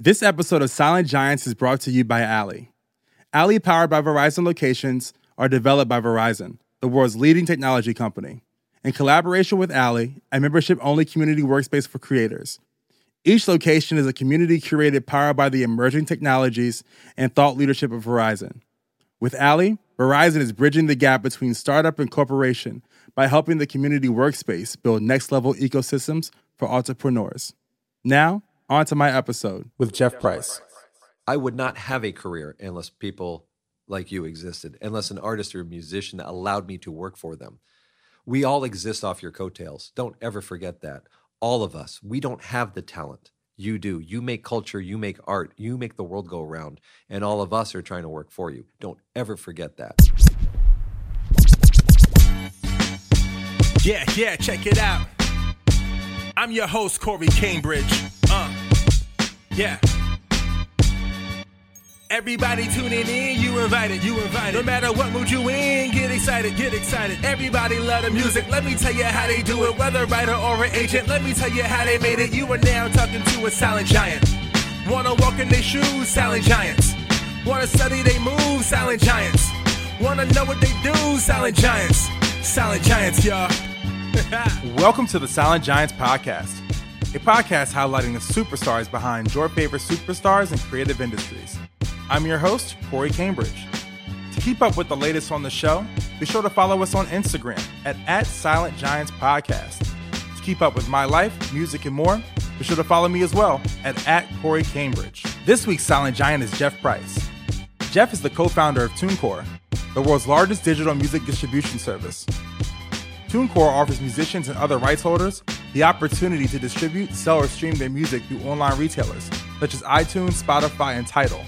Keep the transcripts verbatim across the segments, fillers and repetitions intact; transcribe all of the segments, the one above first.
This episode of Silent Giants is brought to you by Alley. Alley, powered by Verizon locations, are developed by Verizon, the world's leading technology company. In collaboration with Alley, a membership-only community workspace for creators. Each location is a community curated powered by the emerging technologies and thought leadership of Verizon. With Alley, Verizon is bridging the gap between startup and corporation by helping the community workspace build next-level ecosystems for entrepreneurs. Now, on to my episode with Jeff Price. I would not have a career unless people like you existed, unless an artist or a musician allowed me to work for them. We all exist off your coattails. Don't ever forget that. All of us. We don't have the talent. You do. You make culture. You make art. You make the world go around. And all of us are trying to work for you. Don't ever forget that. Yeah, yeah, check it out. I'm your host, Corey Cambridge. Uh, yeah. Everybody tuning in, you invited, you invited. No matter what mood you in, get excited, get excited. Everybody love the music, let me tell you how they do it. Whether writer or an agent, let me tell you how they made it. You are now talking to a silent giant. Wanna walk in their shoes, silent giants. Wanna study they move, silent giants. Wanna know what they do, silent giants. Silent giants, y'all. Welcome to the Silent Giants Podcast, a podcast highlighting the superstars behind your favorite superstars in creative industries. I'm your host, Corey Cambridge. To keep up with the latest on the show, be sure to follow us on Instagram at, at Silent Giants Podcast. To keep up with my life, music, and more, be sure to follow me as well at, at Corey Cambridge. This week's Silent Giant is Jeff Price. Jeff is the co-founder of TuneCore, the world's largest digital music distribution service. TuneCore offers musicians and other rights holders the opportunity to distribute, sell, or stream their music through online retailers such as iTunes, Spotify, and Tidal.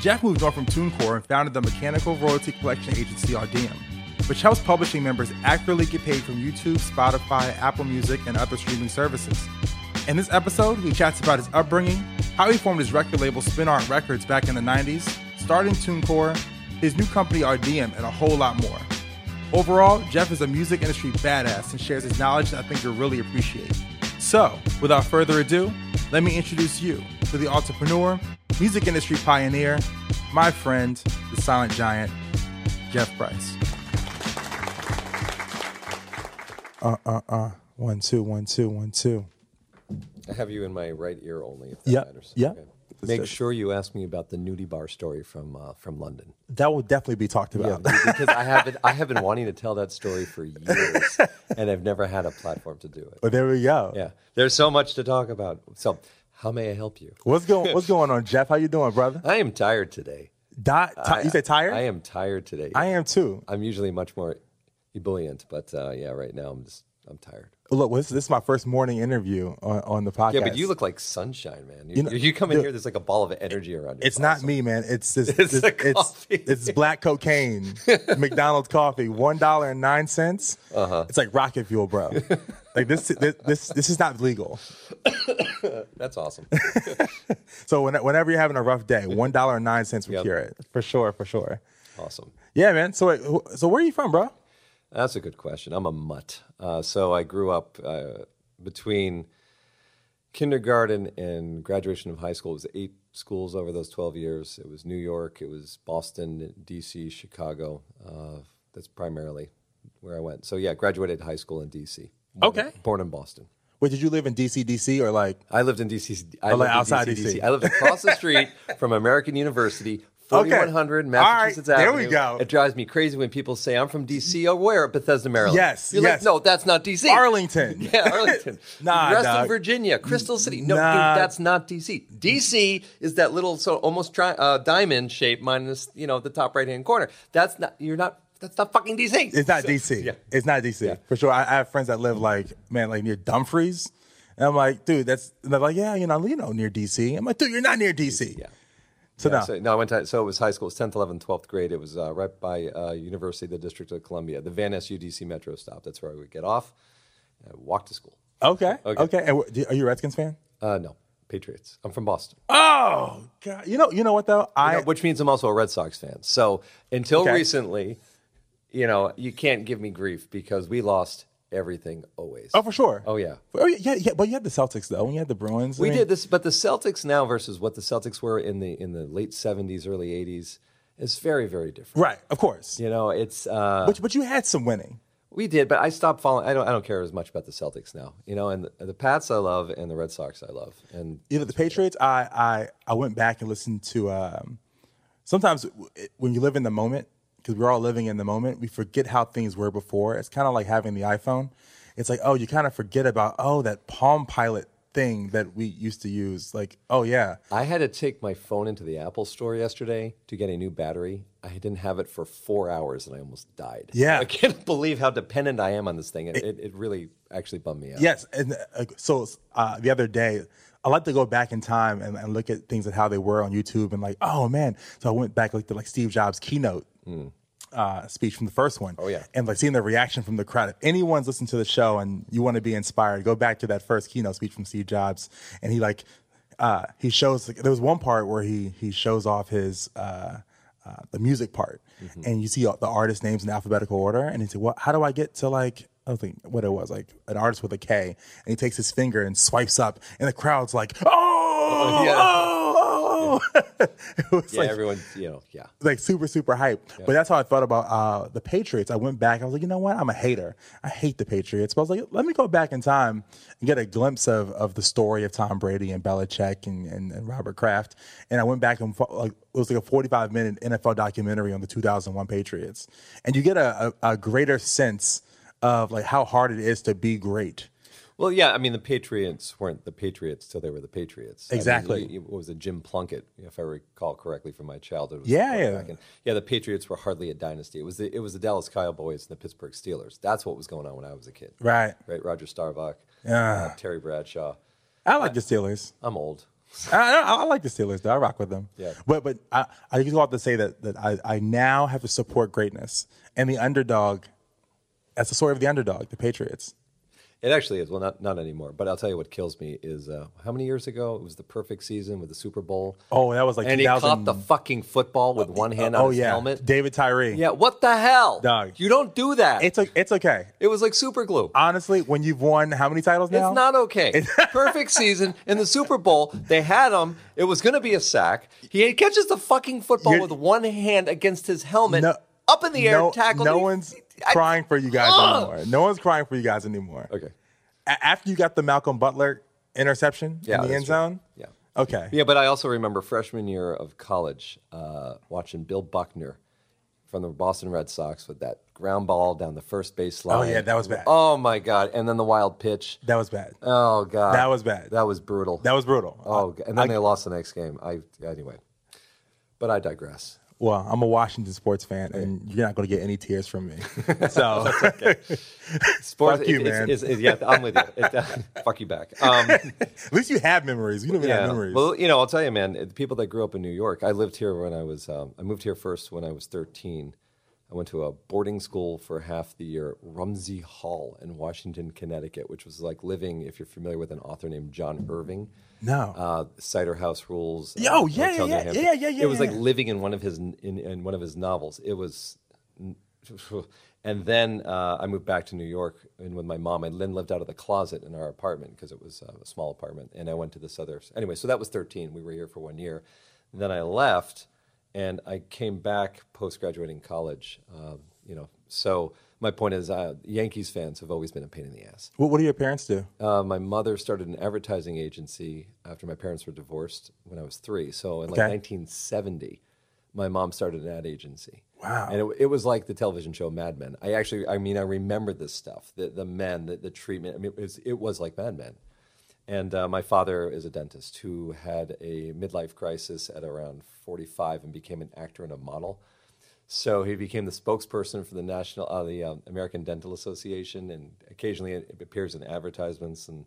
Jeff moved on from TuneCore and founded the mechanical royalty collection agency Audiam, which helps publishing members accurately get paid from YouTube, Spotify, Apple Music, and other streaming services. In this episode, he chats about his upbringing, how he formed his record label Spin Art Records back in the nineties, starting TuneCore, his new company Audiam, and a whole lot more. Overall, Jeff is a music industry badass and shares his knowledge that I think you'll really appreciate. So, without further ado, let me introduce you to the entrepreneur, music industry pioneer, my friend, the silent giant, Jeff Price. Uh, uh, uh. One, two, one, two, one, two. I have you in my right ear only, if that yep. matters. Yeah. Okay. Make sure you ask me about the nudie bar story from uh, from London. That will definitely be talked about. Yeah, because I have been, I have been wanting to tell that story for years, and I've never had a platform to do it. Well, there we go. Yeah, there's so much to talk about. So, how may I help you? What's going What's going on, Jeff? How you doing, brother? I am tired today. Di- ti- you say tired? I am tired today. I am too. I'm usually much more ebullient, but uh, yeah, right now I'm just I'm tired. Look, well, this, this is my first morning interview on, on the podcast. Yeah, but you look like sunshine, man. You, you, know, you come in the, here, there's like a ball of energy around you. It's not me, man. It's this. It's this, it's, it's black cocaine, McDonald's coffee, one dollar and nine cents. Uh-huh. It's like rocket fuel, bro. Like this, this, this, this is not legal. That's awesome. So when, whenever you're having a rough day, one dollar and nine cents would cure it for sure, for sure. Awesome. Yeah, man. So, wait, so where are you from, bro? That's a good question. I'm a mutt. Uh, so I grew up uh, between kindergarten and graduation of high school. It was eight schools over those twelve years. It was New York. It was Boston, D C, Chicago. Uh, that's primarily where I went. So, yeah, graduated high school in D C. Born, okay. Born in Boston. Wait, did you live in D C, D C, or like? I lived in D C. I lived outside D C. I lived across the street from American University. forty-one hundred okay. Massachusetts right. Avenue. There we go. It drives me crazy when people say, I'm from D C or where? Bethesda, Maryland. Yes, You're yes. like, no, that's not D C. Arlington. Yeah, Arlington. nah, Reston, dog. Virginia. Crystal City. No, nah. dude, that's not D C. D C is that little so almost tri- uh, diamond shape minus, you know, the top right-hand corner. That's not, you're not, that's not fucking D C. It's not so, D C. Yeah. It's not D C. Yeah. For sure. I, I have friends that live like, man, like near Dumfries. And I'm like, dude, that's, and they're like, yeah, you know, you know, near D C. I'm like, dude, you're not near D C. Yeah. So yeah, no. So, no, I went to, so it was high school. It was tenth, eleventh, twelfth grade. It was uh, right by uh, University of the District of Columbia, the Van S U D C Metro stop. That's where I would get off and I'd walk to school. Okay. Okay. okay. And are you a Redskins fan? Uh, no. Patriots. I'm from Boston. Oh, God. You know, you know what, though? I you know, Which means I'm also a Red Sox fan. So until okay. recently, you know, you can't give me grief because we lost everything always. Oh, for sure. Oh, yeah. Oh, yeah, yeah. But you had the Celtics, though. When you had the Bruins. We I mean... did this. But the Celtics now versus what the Celtics were in the in the late seventies, early eighties is very, very different. Right. Of course. You know, it's... Uh, but, but you had some winning. We did, but I stopped following. I don't. I don't care as much about the Celtics now, you know. And the, the Pats I love, and the Red Sox I love. And you know, the Patriots. I, I I went back and listened to. Um, sometimes it, when you live in the moment, because we're all living in the moment, we forget how things were before. It's kind of like having the iPhone. It's like, oh, you kind of forget about oh that Palm Pilot thing that we used to use. Like, oh yeah. I had to take my phone into the Apple store yesterday to get a new battery. I didn't have it for four hours and I almost died. Yeah. I can't believe how dependent I am on this thing. It, it, it really actually bummed me out. Yes. And uh, so uh, the other day, I like to go back in time and, and look at things and how they were on YouTube and like, oh man. So I went back like to like Steve Jobs' keynote mm. uh, speech from the first one. Oh yeah. And like seeing the reaction from the crowd. If anyone's listening to the show and you want to be inspired, go back to that first keynote speech from Steve Jobs. And he like, uh, he shows, like, there was one part where he, he shows off his, uh, Uh, the music part, mm-hmm. and you see all the artist names in alphabetical order, and he said, "What? How do I get to like? I don't think what it was like an artist with a K." And he takes his finger and swipes up, and the crowd's like, "Oh, oh, yeah. oh, oh. Yeah. It was yeah, like, everyone, you know, yeah, like super, super hype." Yeah. But that's how I felt about uh, the Patriots. I went back. I was like, you know what? I'm a hater. I hate the Patriots. But I was like, let me go back in time and get a glimpse of of the story of Tom Brady and Belichick and and, and Robert Kraft. And I went back and like. It was like a forty-five minute N F L documentary on the two thousand one Patriots. And you get a, a, a greater sense of like how hard it is to be great. Well, yeah. I mean, the Patriots weren't the Patriots till they were the Patriots. Exactly. I mean, it was a Jim Plunkett, if I recall correctly from my childhood. Yeah, yeah. And, yeah, the Patriots were hardly a dynasty. It was the, it was the Dallas Cowboys and the Pittsburgh Steelers. That's what was going on when I was a kid. Right. Right. Roger Staubach, yeah. uh, Terry Bradshaw. I like I, the Steelers. I'm old. I, I, I like the Steelers, though. I rock with them. Yeah. But but I, I just want to say that that I, I now have to support greatness. And the underdog, that's the story of the underdog, the Patriots. It actually is. Well, not not anymore. But I'll tell you what kills me is uh, how many years ago? It was the perfect season with the Super Bowl. Oh, that was like and two thousand. And he caught the fucking football with one hand uh, on oh, his yeah. helmet. David Tyree. Yeah, what the hell? Dog. You don't do that. It's, a, it's okay. It was like super glue. Honestly, when you've won how many titles now? It's not okay. It's perfect season in the Super Bowl. They had him. It was going to be a sack. He catches the fucking football You're, with one hand against his helmet. No, up in the air, no, tackled. No one's... I, crying for you guys uh, anymore. No one's crying for you guys anymore. Okay. A- after you got the Malcolm Butler interception yeah, in the end zone? True. Yeah. Okay. Yeah, but I also remember freshman year of college uh, watching Bill Buckner from the Boston Red Sox with that ground ball down the first base line. Oh, yeah, that was bad. Oh, my God. And then the wild pitch. That was bad. Oh, God. That was bad. That was brutal. That was brutal. Oh, God. And then I, they lost the next game. I Anyway. But I digress. Well, I'm a Washington sports fan, and you're not going to get any tears from me. So, okay. Sports, fuck you, it, man. It's, it's, yeah, I'm with you. It, uh, fuck you back. Um, At least you have memories. You don't even yeah. have memories. Well, you know, I'll tell you, man, the people that grew up in New York, I lived here when I was, um, I moved here first when I was thirteen. I went to a boarding school for half the year, Rumsey Hall in Washington, Connecticut, which was like living, if you're familiar with an author named John Irving. No. Uh, Cider House Rules. Uh, oh, yeah, yeah, yeah, yeah, yeah, yeah. It was yeah. like living in one of his in, in one of his novels. It was, and then uh, I moved back to New York and with my mom. I then lived out of the closet in our apartment because it was uh, a small apartment. And I went to this other, anyway, so that was thirteen. We were here for one year. And then I left. And I came back post-graduating college, um, you know. So my point is uh, Yankees fans have always been a pain in the ass. What, what do your parents do? Uh, my mother started an advertising agency after my parents were divorced when I was three. So in okay. like nineteen seventy, my mom started an ad agency. Wow. And it, it was like the television show Mad Men. I actually, I mean, I remember this stuff, the, the men, the, the treatment. I mean, it was, it was like Mad Men. And uh, my father is a dentist who had a midlife crisis at around forty-five and became an actor and a model. So he became the spokesperson for the National, uh, the um, American Dental Association, and occasionally it appears in advertisements. And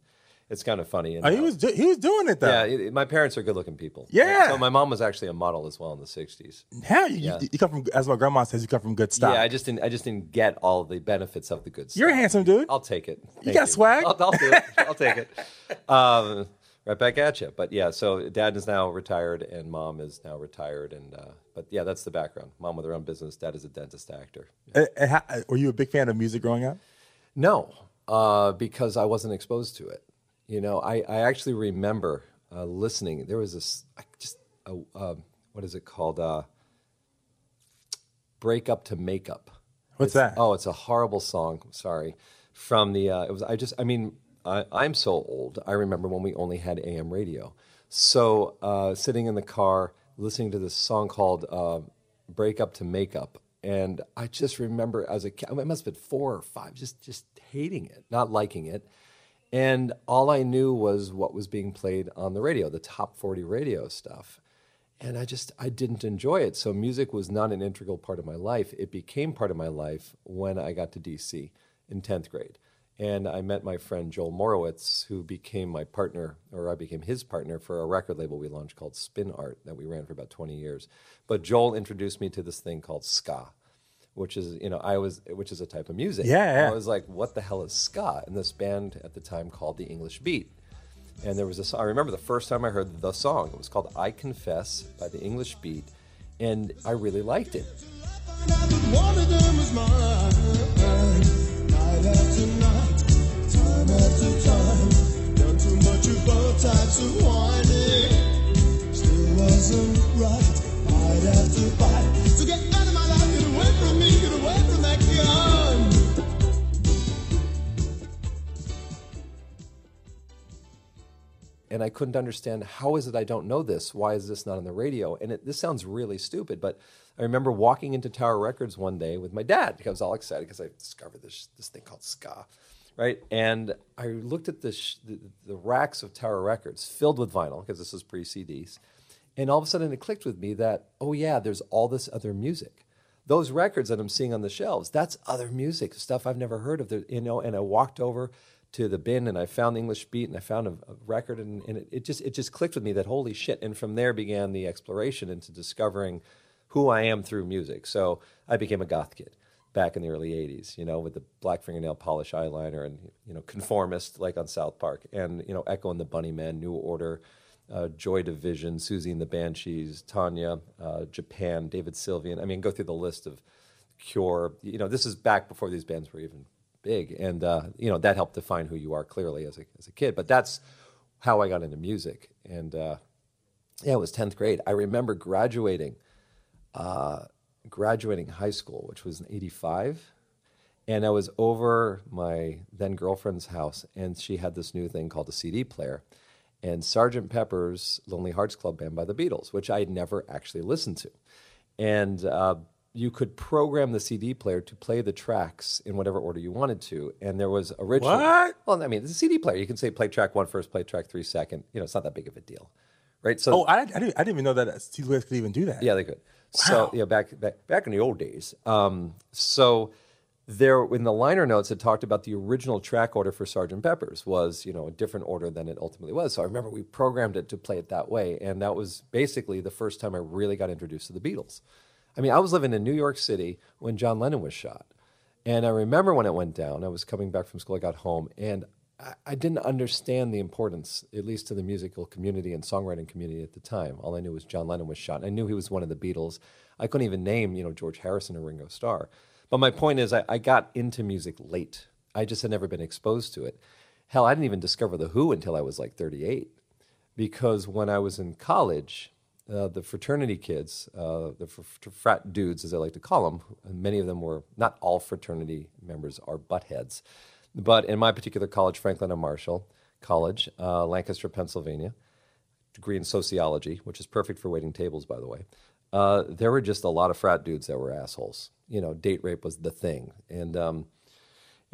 It's kind of funny. And, oh, he was do- he was doing it though. Yeah, it, it, my parents are good-looking people. Yeah. So my mom was actually a model as well in the sixties. Now you, yeah. you, you come from, as my grandma says, you come from good stock. Yeah, I just didn't I just didn't get all the benefits of the good stuff. You're a handsome dude. I'll take it. Thank you got you. swag. I'll, I'll do it. I'll take it. Um, right back at you. But yeah, so dad is now retired and mom is now retired, and uh, but yeah, that's the background. Mom with her own business. Dad is a dentist actor. Yeah. And, and how, were you a big fan of music growing up? No, uh, because I wasn't exposed to it. You know, I, I actually remember uh, listening. There was this, just a, uh, what is it called? Uh, Break Up to Make Up. What's it's, that? Oh, it's a horrible song. Sorry. From the, uh, it was, I just, I mean, I, I'm so old. I remember when we only had A M radio. So uh, sitting in the car, listening to this song called uh, Break Up to Make Up. And I just remember as a kid, I must have been four or five, just just hating it, not liking it. And all I knew was what was being played on the radio, the top forty radio stuff. And I just, I didn't enjoy it. So music was not an integral part of my life. It became part of my life when I got to D C in tenth grade. And I met my friend Joel Morowitz, who became my partner, or I became his partner for a record label we launched called Spin Art that we ran for about twenty years. But Joel introduced me to this thing called ska. Which is, you know, I was, which is a type of music. Yeah, yeah. I was like, what the hell is ska? And this band at the time called The English Beat. And there was a song, I remember the first time I heard the song. It was called I Confess by The English Beat. And I really liked it. Still wasn't right. I'd have to fight to get out of my life. From me, get away from that gun. And I couldn't understand, how is it I don't know this? Why is this not on the radio? And it, this sounds really stupid, but I remember walking into Tower Records one day with my dad because I was all excited because I discovered this this thing called ska, right? And I looked at the, sh- the, the racks of Tower Records filled with vinyl because this was pre-C Ds, and all of a sudden it clicked with me that, oh yeah, there's all this other music. Those records that I'm seeing on the shelves, that's other music, stuff I've never heard of. There, you know, and I walked over to the bin and I found The English Beat and I found a, a record and, and it, it just it just clicked with me that holy shit. And from there began the exploration into discovering who I am through music. So I became a goth kid back in the early eighties, you know, with the black fingernail polish eyeliner and, you know, conformist like on South Park and, you know, Echo and the Bunnymen, New Order, Uh, Joy Division, Susie and the Banshees, Tanya, uh, Japan, David Sylvian. I mean, go through the list of Cure. You know, this is back before these bands were even big. And, uh, you know, that helped define who you are clearly as a as a kid. But that's how I got into music. And, uh, yeah, it was tenth grade. I remember graduating, uh, graduating high school, which was in eighty-five. And I was over my then-girlfriend's house, and she had this new thing called a C D player. And Sergeant Pepper's Lonely Hearts Club Band by the Beatles, which I had never actually listened to. And uh, you could program the C D player to play the tracks in whatever order you wanted to. And there was originally... What? Well, I mean, it's a C D player. You can say play track one first, play track three second. You know, it's not that big of a deal, right? So, oh, I, I, didn't, I didn't even know that C D players could even do that. Yeah, they could. Wow. So, yeah, back, back, back in the old days. Um, so... There, in the liner notes, it talked about the original track order for Sergeant Pepper's was, you know, a different order than it ultimately was. So I remember we programmed it to play it that way, and that was basically the first time I really got introduced to the Beatles. I mean, I was living in New York City when John Lennon was shot, and I remember when it went down. I was coming back from school. I got home, and I, I didn't understand the importance, at least to the musical community and songwriting community at the time. All I knew was John Lennon was shot. I knew he was one of the Beatles. I couldn't even name, you know, George Harrison or Ringo Starr. But my point is I, I got into music late. I just had never been exposed to it. Hell, I didn't even discover The Who until I was like thirty-eight. Because when I was in college, uh, the fraternity kids, uh, the fr- frat dudes as I like to call them, many of them were, not all fraternity members are buttheads. But in my particular college, Franklin and Marshall College, uh, Lancaster, Pennsylvania, degree in sociology, which is perfect for waiting tables, by the way. Uh, there were just a lot of frat dudes that were assholes. You know, date rape was the thing. And um,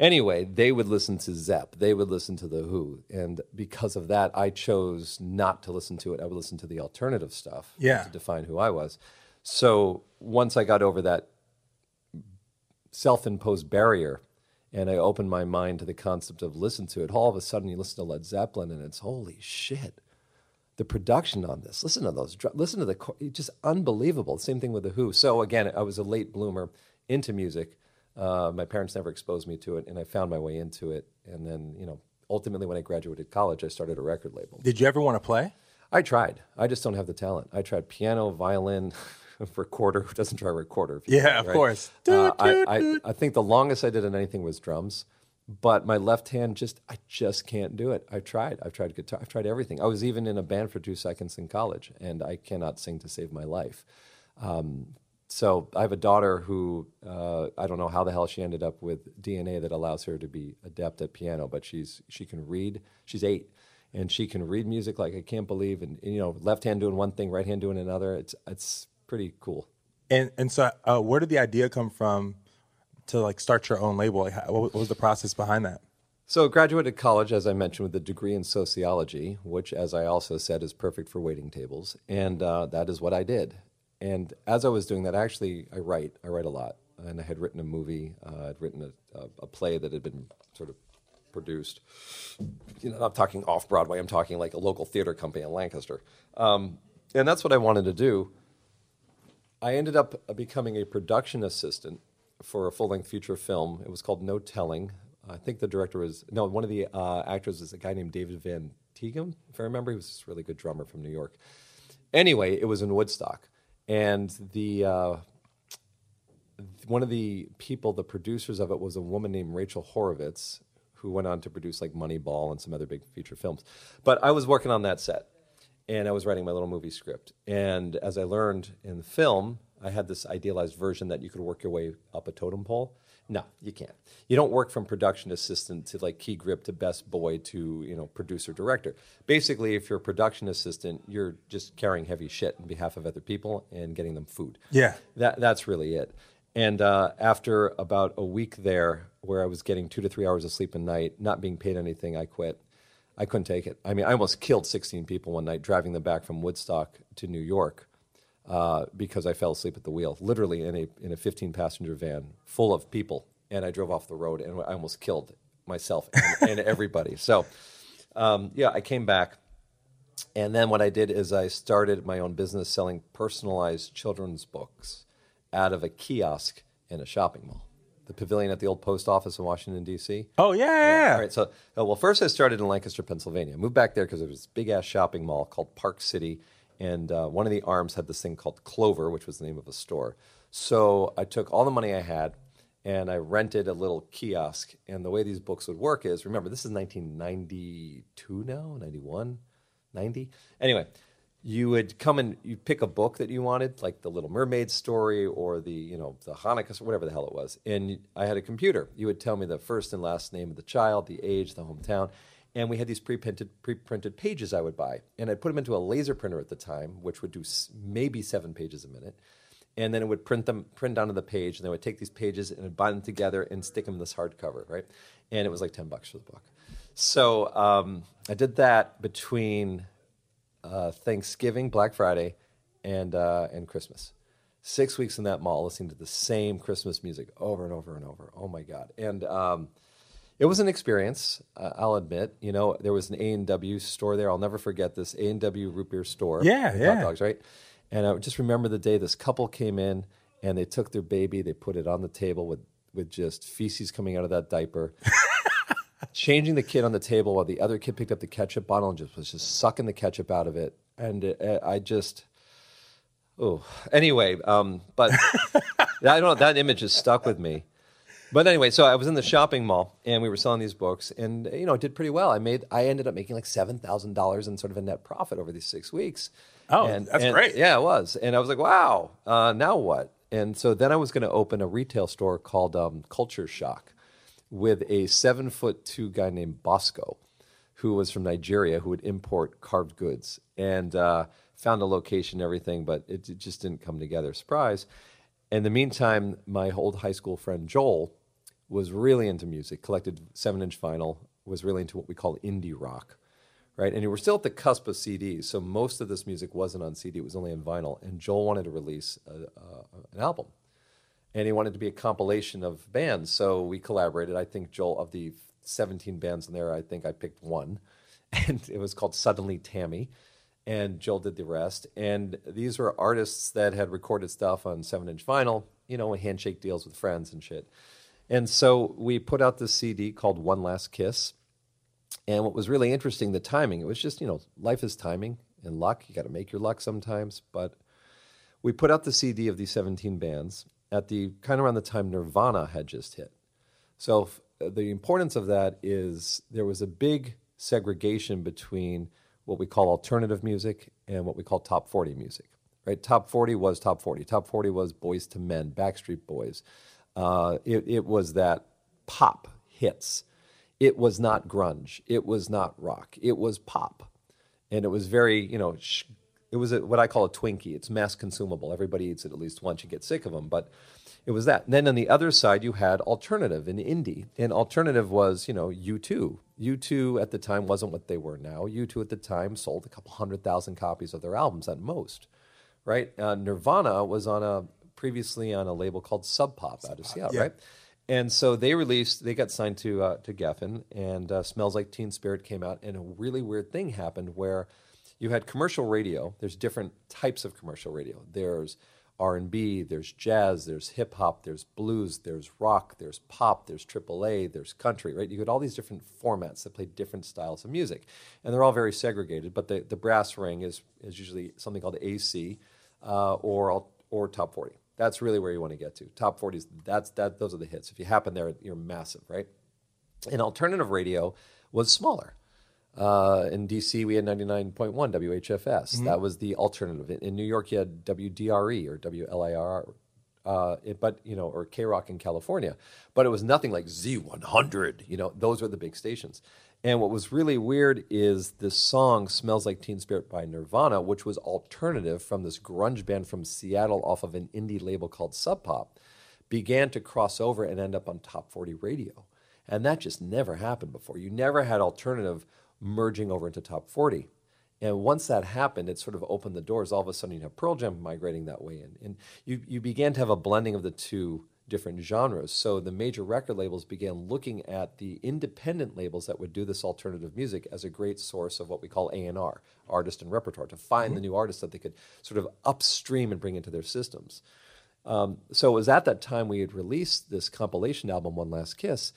anyway, they would listen to Zepp. They would listen to The Who. And because of that, I chose not to listen to it. I would listen to the alternative stuff yeah. to define who I was. So once I got over that self-imposed barrier And I opened my mind to the concept of listen to it. All of a sudden, you listen to Led Zeppelin, and it's, holy shit, the production on this. Listen to those drums. Listen to the, just unbelievable. Same thing with The Who. So again, I was a late bloomer into music. Uh, my parents never exposed me to it, and I found my way into it. And then, you know, ultimately when I graduated college, I started a record label. Did you ever want to play? I tried. I just don't have the talent. I tried piano, violin, recorder. Who doesn't try a recorder? If you yeah, know, right? Of course. Uh, I, I, I think the longest I did in anything was drums, but my left hand just, I just can't do it. I've tried. I've tried guitar. I've tried everything. I was even in a band for two seconds in college, and I cannot sing to save my life. Um, so I have a daughter who, uh, I don't know how the hell she ended up with D N A that allows her to be adept at piano, but she's she can read. She's eight. And she can read music like I can't believe, and, and you know, left hand doing one thing, right hand doing another. It's it's pretty cool. And and so, uh, where did the idea come from to like start your own label? Like, how, what was the process behind that? So, graduated college, as I mentioned, with a degree in sociology, which, as I also said, is perfect for waiting tables, and uh, that is what I did. And as I was doing that, actually, I write. I write a lot, and I had written a movie. Uh, I'd written a, a, a play that had been sort of produced. You know, I'm talking off-Broadway. I'm talking like a local theater company in Lancaster. Um, and that's what I wanted to do. I ended up becoming a production assistant for a full-length feature film. It was called No Telling. I think the director was, no, one of the uh, actors is a guy named David Van Tegem, if I remember. He was this really good drummer from New York. Anyway, it was in Woodstock. And the uh, one of the people, the producers of it, was a woman named Rachel Horowitz, who went on to produce like Moneyball and some other big feature films. But I was working on that set, and I was writing my little movie script. And as I learned in the film, I had this idealized version that you could work your way up a totem pole. No, you can't. You don't work from production assistant to like key grip to best boy to, you know, producer, director. Basically, if you're a production assistant, you're just carrying heavy shit on behalf of other people and getting them food. Yeah. That That's really it. And uh, after about a week there, where I was getting two to three hours of sleep a night, not being paid anything, I quit. I couldn't take it. I mean, I almost killed sixteen people one night, driving them back from Woodstock to New York uh, because I fell asleep at the wheel, literally in a in a fifteen passenger van full of people. And I drove off the road, and I almost killed myself and, and everybody. So, um, yeah, I came back. And then what I did is I started my own business selling personalized children's books out of a kiosk in a shopping mall. The Pavilion at the old post office in Washington, D C. Oh, yeah. yeah. All right. So, oh, well, first I started in Lancaster, Pennsylvania. I moved back there because there was this big-ass shopping mall called Park City, and uh, one of the arms had this thing called Clover, which was the name of a store. So I took all the money I had, and I rented a little kiosk. And the way these books would work is, remember, this is nineteen ninety-two now, ninety-one, ninety. Anyway, you would come and you'd pick a book that you wanted, like the Little Mermaid story or the, you know, the Hanukkah, whatever the hell it was. And I had a computer. You would tell me the first and last name of the child, the age, the hometown. And we had these pre-printed, pre-printed pages I would buy. And I'd put them into a laser printer at the time, which would do maybe seven pages a minute. And then it would print them, print onto the page. And they would take these pages and bind them together and stick them in this hardcover, right? And it was like ten bucks for the book. So um, I did that between Uh, Thanksgiving, Black Friday, and uh, and Christmas. Six weeks in that mall, listening to the same Christmas music over and over and over. Oh my God! And um, it was an experience. Uh, I'll admit. You know, there was an A and W store there. I'll never forget this A and W root beer store. Yeah, yeah. Hot dogs, right? And I just remember the day this couple came in and they took their baby. They put it on the table with with just feces coming out of that diaper. Changing the kid on the table while the other kid picked up the ketchup bottle and just was just sucking the ketchup out of it. And uh, I just, oh, anyway, um, but I don't know, that image is stuck with me. But anyway, so I was in the shopping mall and we were selling these books and, you know, it did pretty well. I made, I ended up making like seven thousand dollars in sort of a net profit over these six weeks. Oh, and, that's and, great. Yeah, it was. And I was like, wow, uh, now what? And so then I was going to open a retail store called um, Culture Shock, with a seven foot two guy named Bosco, who was from Nigeria, who would import carved goods, and uh, found a location and everything, but it, it just didn't come together. Surprise. In the meantime, my old high school friend Joel was really into music, collected seven inch vinyl, was really into what we call indie rock, right? And we were still at the cusp of C Ds, so most of this music wasn't on C D, it was only on vinyl, and Joel wanted to release a, uh, an album. and he wanted to be a compilation of bands. So we collaborated. I think, Joel, of the seventeen bands in there, I think I picked one, and it was called Suddenly Tammy, and Joel did the rest. And these were artists that had recorded stuff on seven-inch vinyl, you know, handshake deals with friends and shit. And so we put out this C D called One Last Kiss. And what was really interesting, the timing, it was just, you know, life is timing and luck. You got to make your luck sometimes. But we put out the C D of these seventeen bands at the kind of around the time Nirvana had just hit. So f- the importance of that is there was a big segregation between what we call alternative music and what we call top forty music, right? Top forty was top forty. Top forty was Boyz two Men, Backstreet Boys. Uh, it, it was that pop hits. It was not grunge. It was not rock. It was pop. And it was very, you know, sh- it was a, what I call a Twinkie. It's mass consumable. Everybody eats it at least once. You get sick of them. But it was that. And then on the other side, you had alternative and indie. And alternative was, you know, U two. U two at the time wasn't what they were now. U two at the time sold a couple hundred thousand copies of their albums at most, right? Uh, Nirvana was on a previously on a label called Sub Pop out of Seattle, yeah. right? And so they released, they got signed to uh, to Geffen, and uh, Smells Like Teen Spirit came out, and a really weird thing happened where you had commercial radio. There's different types of commercial radio. There's R and B, there's jazz, there's hip-hop, there's blues, there's rock, there's pop, there's triple A, there's country, right? You had all these different formats that played different styles of music, and they're all very segregated, but the, the brass ring is, is usually something called A C uh, or or Top forty. That's really where you want to get to. Top forties, that's that. Those are the hits. If you happen there, you're massive, right? And alternative radio was smaller. Uh, in D C, we had ninety-nine point one W H F S. Mm-hmm. That was the alternative. In New York, you had W D R E or W L I R, uh, it, but you know, or K-Rock in California. But it was nothing like Z one hundred. You know, those were the big stations. And what was really weird is this song, Smells Like Teen Spirit by Nirvana, which was alternative from this grunge band from Seattle off of an indie label called Sub Pop, began to cross over and end up on Top forty radio. And that just never happened before. You never had alternative merging over into Top forty. And once that happened, it sort of opened the doors. All of a sudden, you have Pearl Jam migrating that way in. And you, you began to have a blending of the two different genres. So the major record labels began looking at the independent labels that would do this alternative music as a great source of what we call A and R, artist and repertoire, to find mm-hmm. the new artists that they could sort of upstream and bring into their systems. Um, so it was at that time we had released this compilation album, One Last Kiss.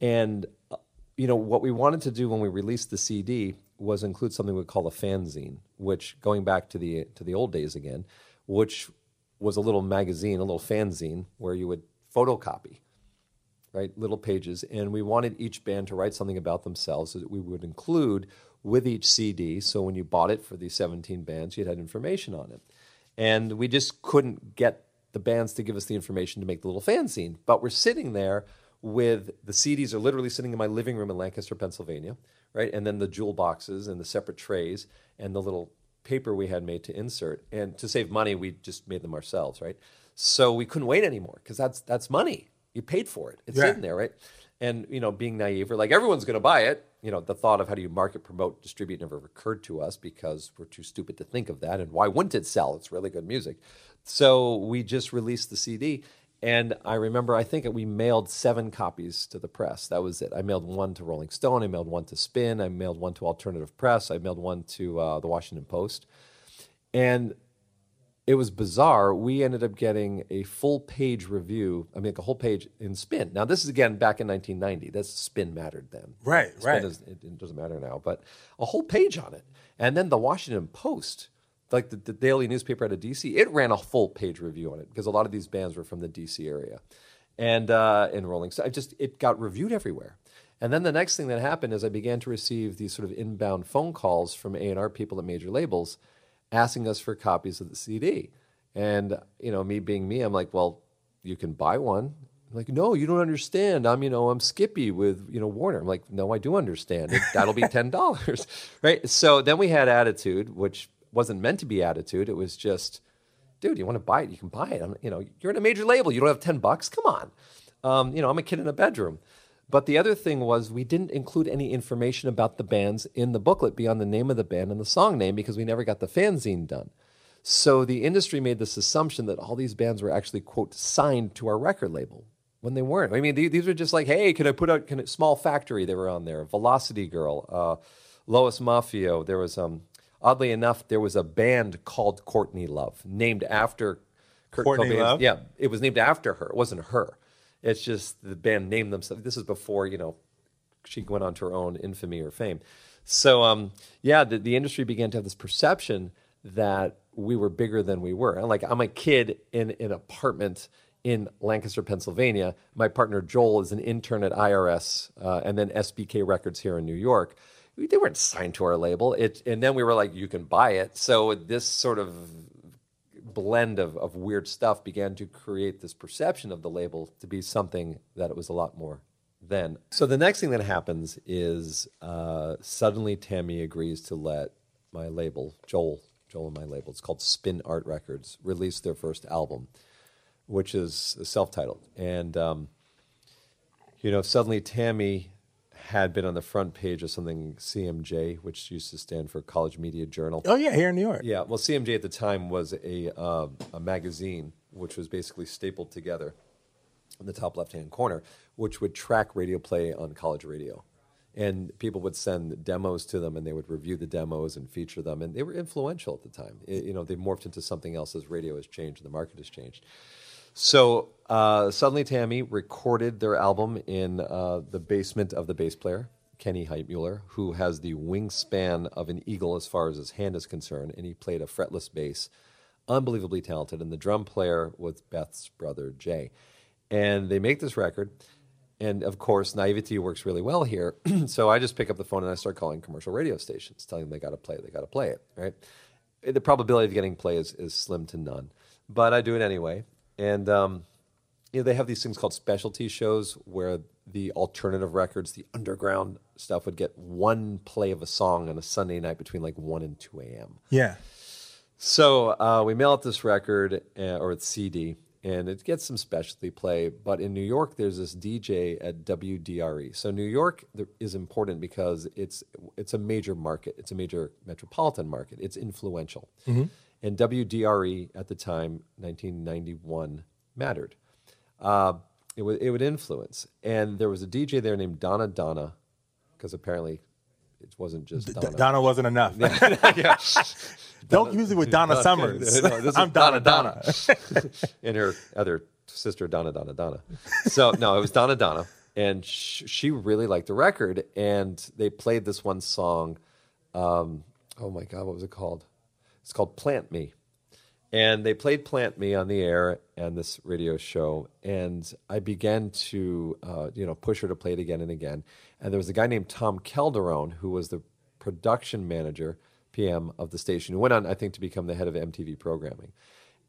And uh, you know what we wanted to do when we released the C D was include something we call a fanzine, which going back to the to the old days again, which was a little magazine, a little fanzine where you would photocopy, right? Little pages. And we wanted each band to write something about themselves that we would include with each C D. So when you bought it for these seventeen bands, you'd had information on it. And we just couldn't get the bands to give us the information to make the little fanzine. But we're sitting there with the C Ds are literally sitting in my living room in Lancaster, Pennsylvania, right? And then the jewel boxes and the separate trays and the little paper we had made to insert. And to save money, we just made them ourselves, right? So we couldn't wait anymore because that's that's money. You paid for it. It's yeah. in there, right? And, you know, being naive, we're like, everyone's going to buy it. You know, the thought of how do you market, promote, distribute never occurred to us because we're too stupid to think of that. And why wouldn't it sell? It's really good music. So we just released the C D. And I remember, I think we mailed seven copies to the press. That was it. I mailed one to Rolling Stone. I mailed one to Spin. I mailed one to Alternative Press. I mailed one to uh, the Washington Post. And it was bizarre. We ended up getting a full page review. I mean, like a whole page in Spin. Now, this is, again, back in nineteen ninety. That's Spin mattered then. Right, Spin right. Is, it, it doesn't matter now, but a whole page on it. And then the Washington Post, like the, the daily newspaper out of D C, it ran a full page review on it because a lot of these bands were from the D C area. And uh, in Rolling Stone, just, it got reviewed everywhere. And then the next thing that happened is I began to receive these sort of inbound phone calls from A and R people at major labels asking us for copies of the C D. And, you know, me being me, I'm like, well, you can buy one. I'm like, no, you don't understand. I'm, you know, I'm Skippy with, you know, Warner. I'm like, no, I do understand. It, that'll be ten dollars, right? So then we had Attitude, which wasn't meant to be Attitude. It was just, dude, you want to buy it? You can buy it. I'm, you know, you're in a major label. You don't have ten bucks? Come on. Um, you know, I'm a kid in a bedroom. But the other thing was we didn't include any information about the bands in the booklet beyond the name of the band and the song name because we never got the fanzine done. So the industry made this assumption that all these bands were actually, quote, signed to our record label when they weren't. I mean, these, these were just like, hey, can I put out can I, Small Factory? They were on there. Velocity Girl, uh, Lois Maffio. There was, um, oddly enough, there was a band called Courtney Love named after Kurt Courtney Cobain's. Love? Yeah, it was named after her. It wasn't her. It's just the band named themselves. This is before, you know, she went on to her own infamy or fame. So, um, yeah, the, the industry began to have this perception that we were bigger than we were. And like, I'm a kid in, in an apartment in Lancaster, Pennsylvania. My partner Joel is an intern at I R S uh, and then S B K Records here in New York. We, they weren't signed to our label. It, and then we were like, you can buy it. So this sort of blend of, of weird stuff began to create this perception of the label to be something that it was a lot more then. So the next thing that happens is uh, suddenly Tammy agrees to let my label, Joel, Joel and my label, it's called Spin Art Records, release their first album, which is self-titled. And, um, you know, suddenly Tammy had been on the front page of something C M J, which used to stand for College Media Journal. Oh, yeah, here in New York. Yeah, well, C M J at the time was a, uh, a magazine, which was basically stapled together in the top left-hand corner, which would track radio play on college radio. And people would send demos to them, and they would review the demos and feature them. And they were influential at the time. It, you know, they morphed into something else as radio has changed and the market has changed. So uh, Suddenly Tammy recorded their album in uh, the basement of the bass player, Kenny Heitmuller, who has the wingspan of an eagle as far as his hand is concerned. And he played a fretless bass, unbelievably talented. And the drum player was Beth's brother, Jay. And they make this record. And, of course, naivety works really well here. So I just pick up the phone and I start calling commercial radio stations, telling them they got to play it, they got to play it, right? The probability of getting play is, is slim to none. But I do it anyway. And, um, you know, they have these things called specialty shows where the alternative records, the underground stuff, would get one play of a song on a Sunday night between, like, one and two a.m. Yeah. So uh, we mail out this record, uh, or it's C D, and it gets some specialty play, but in New York, there's this D J at W D R E. So New York is important because it's it's a major market. It's a major metropolitan market. It's influential. Mm-hmm. And W D R E at the time, nineteen ninety-one, mattered. Uh, it, w- it would influence. And there was a D J there named Donna Donna, because apparently it wasn't just Donna. D- Donna wasn't enough. Yeah. Yeah. Don't Donna, use it with Donna, Donna Summers. No, this I'm Donna Donna. Donna. And her other sister, Donna Donna Donna. So, no, it was Donna Donna. And sh- she really liked the record. And they played this one song. Um, oh, my God, what was it called? It's called Plant Me. And they played Plant Me on the air and this radio show. And I began to uh, you know, push her to play it again and again. And there was a guy named Tom Calderone, who was the production manager, P M of the station, who went on, I think, to become the head of M T V programming.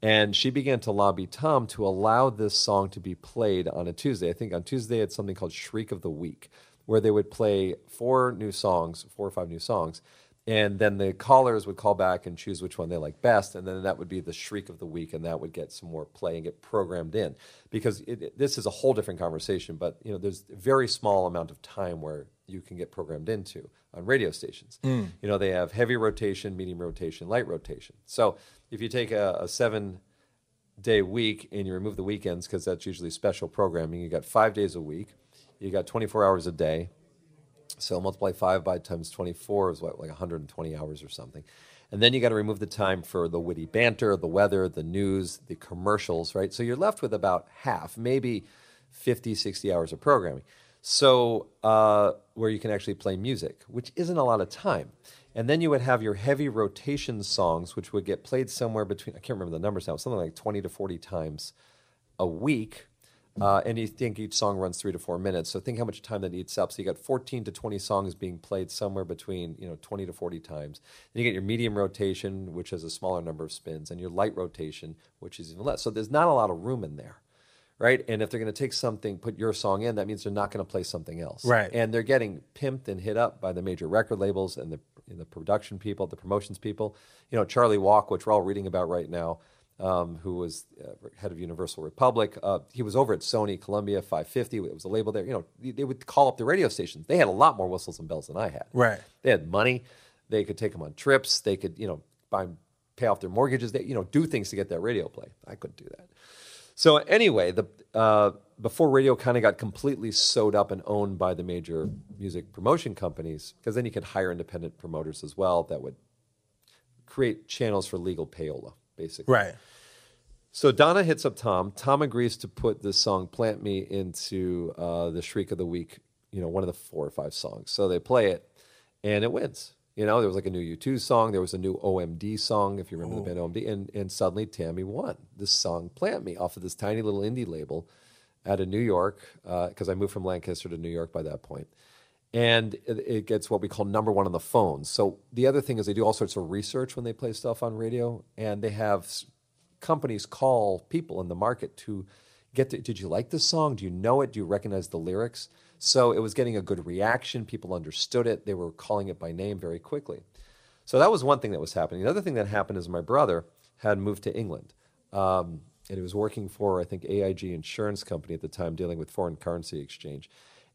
And she began to lobby Tom to allow this song to be played on a Tuesday. I think on Tuesday it's something called Shriek of the Week, where they would play four new songs, four or five new songs, and then the callers would call back and choose which one they liked best, and then that would be the Shriek of the Week, and that would get some more play and get programmed in. Because it, it, this is a whole different conversation, but you know, there's a very small amount of time where you can get programmed into on radio stations. Mm. You know, they have heavy rotation, medium rotation, light rotation. So if you take a, a seven-day week and you remove the weekends, because that's usually special programming, you got five days a week, you got twenty-four hours a day. So multiply five by times twenty-four is what, like one hundred twenty hours or something. And then you got to remove the time for the witty banter, the weather, the news, the commercials, right? So you're left with about half, maybe fifty, sixty hours of programming. So uh, where you can actually play music, which isn't a lot of time. And then you would have your heavy rotation songs, which would get played somewhere between, I can't remember the numbers now, something like twenty to forty times a week. Uh, and you think each song runs three to four minutes. So think how much time that eats up. So you got fourteen to twenty songs being played somewhere between, you know, twenty to forty times. Then you get your medium rotation, which has a smaller number of spins, and your light rotation, which is even less. So there's not a lot of room in there. Right, and if they're going to take something, put your song in, that means they're not going to play something else. Right, and they're getting pimped and hit up by the major record labels and the and the production people, the promotions people. You know, Charlie Walk, which we're all reading about right now, um, who was uh, head of Universal Republic. Uh, he was over at Sony, Columbia, five fifty. It was a label there. You know, they, they would call up the radio stations. They had a lot more whistles and bells than I had. Right, they had money. They could take them on trips. They could, you know, buy pay off their mortgages, they, you know, do things to get that radio play. I couldn't do that. So anyway, the uh, before radio kind of got completely sewed up and owned by the major music promotion companies, because then you could hire independent promoters as well that would create channels for legal payola, basically. Right. So Donna hits up Tom. Tom agrees to put this song "Plant Me" into uh, the Shriek of the Week, you know, one of the four or five songs. So they play it, and it wins. You know, there was like a new U two song. There was a new O M D song, if you remember oh. the band O M D. And, and suddenly Tammy won this song, Plant Me, off of this tiny little indie label out of New York, because uh, I moved from Lancaster to New York by that point. And it, it gets what we call number one on the phones. So the other thing is they do all sorts of research when they play stuff on radio, and they have companies call people in the market to get to, did you like this song? Do you know it? Do you recognize the lyrics? So it was getting a good reaction. People understood it. They were calling it by name very quickly. So that was one thing that was happening. Another thing that happened is my brother had moved to England. Um, and he was working for, I think, A I G Insurance Company at the time, dealing with foreign currency exchange.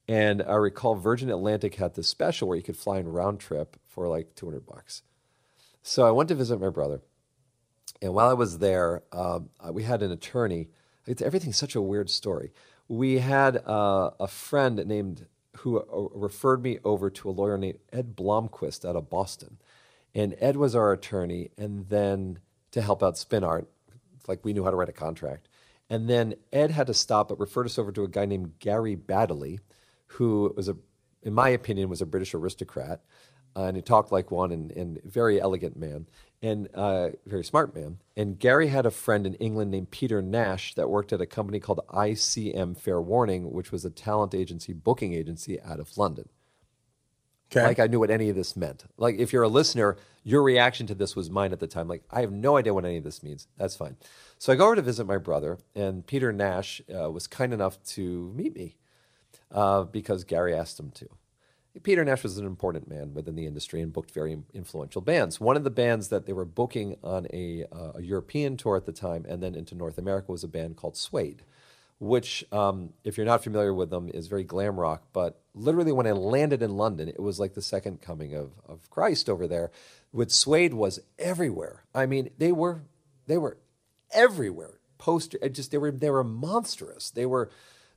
And I recall Virgin Atlantic had this special where you could fly in round trip for like two hundred bucks. So I went to visit my brother. And while I was there, um, we had an attorney. It's, everything's such a weird story. We had uh, a friend named who uh, referred me over to a lawyer named Ed Blomquist out of Boston. And Ed was our attorney, and then to help out Spin Art, like we knew how to write a contract. And then Ed had to stop, but referred us over to a guy named Gary Baddeley, who was, a, in my opinion, was a British aristocrat. Uh, and he talked like one, and, and very elegant man, and uh, very smart man. And Gary had a friend in England named Peter Nash that worked at a company called I C M Fair Warning, which was a talent agency, booking agency out of London. Okay. Like I knew what any of this meant. Like if you're a listener, your reaction to this was mine at the time. Like I have no idea what any of this means. That's fine. So I go over to visit my brother, and Peter Nash uh, was kind enough to meet me uh, because Gary asked him to. Peter Nash was an important man within the industry and booked very influential bands. One of the bands that they were booking on a, uh, a European tour at the time and then into North America was a band called Suede, which, um, if you're not familiar with them, is very glam rock. But literally when I landed in London, it was like the second coming of, of Christ over there. With Suede was everywhere. I mean, they were they were everywhere. Poster, just they were they were monstrous. They were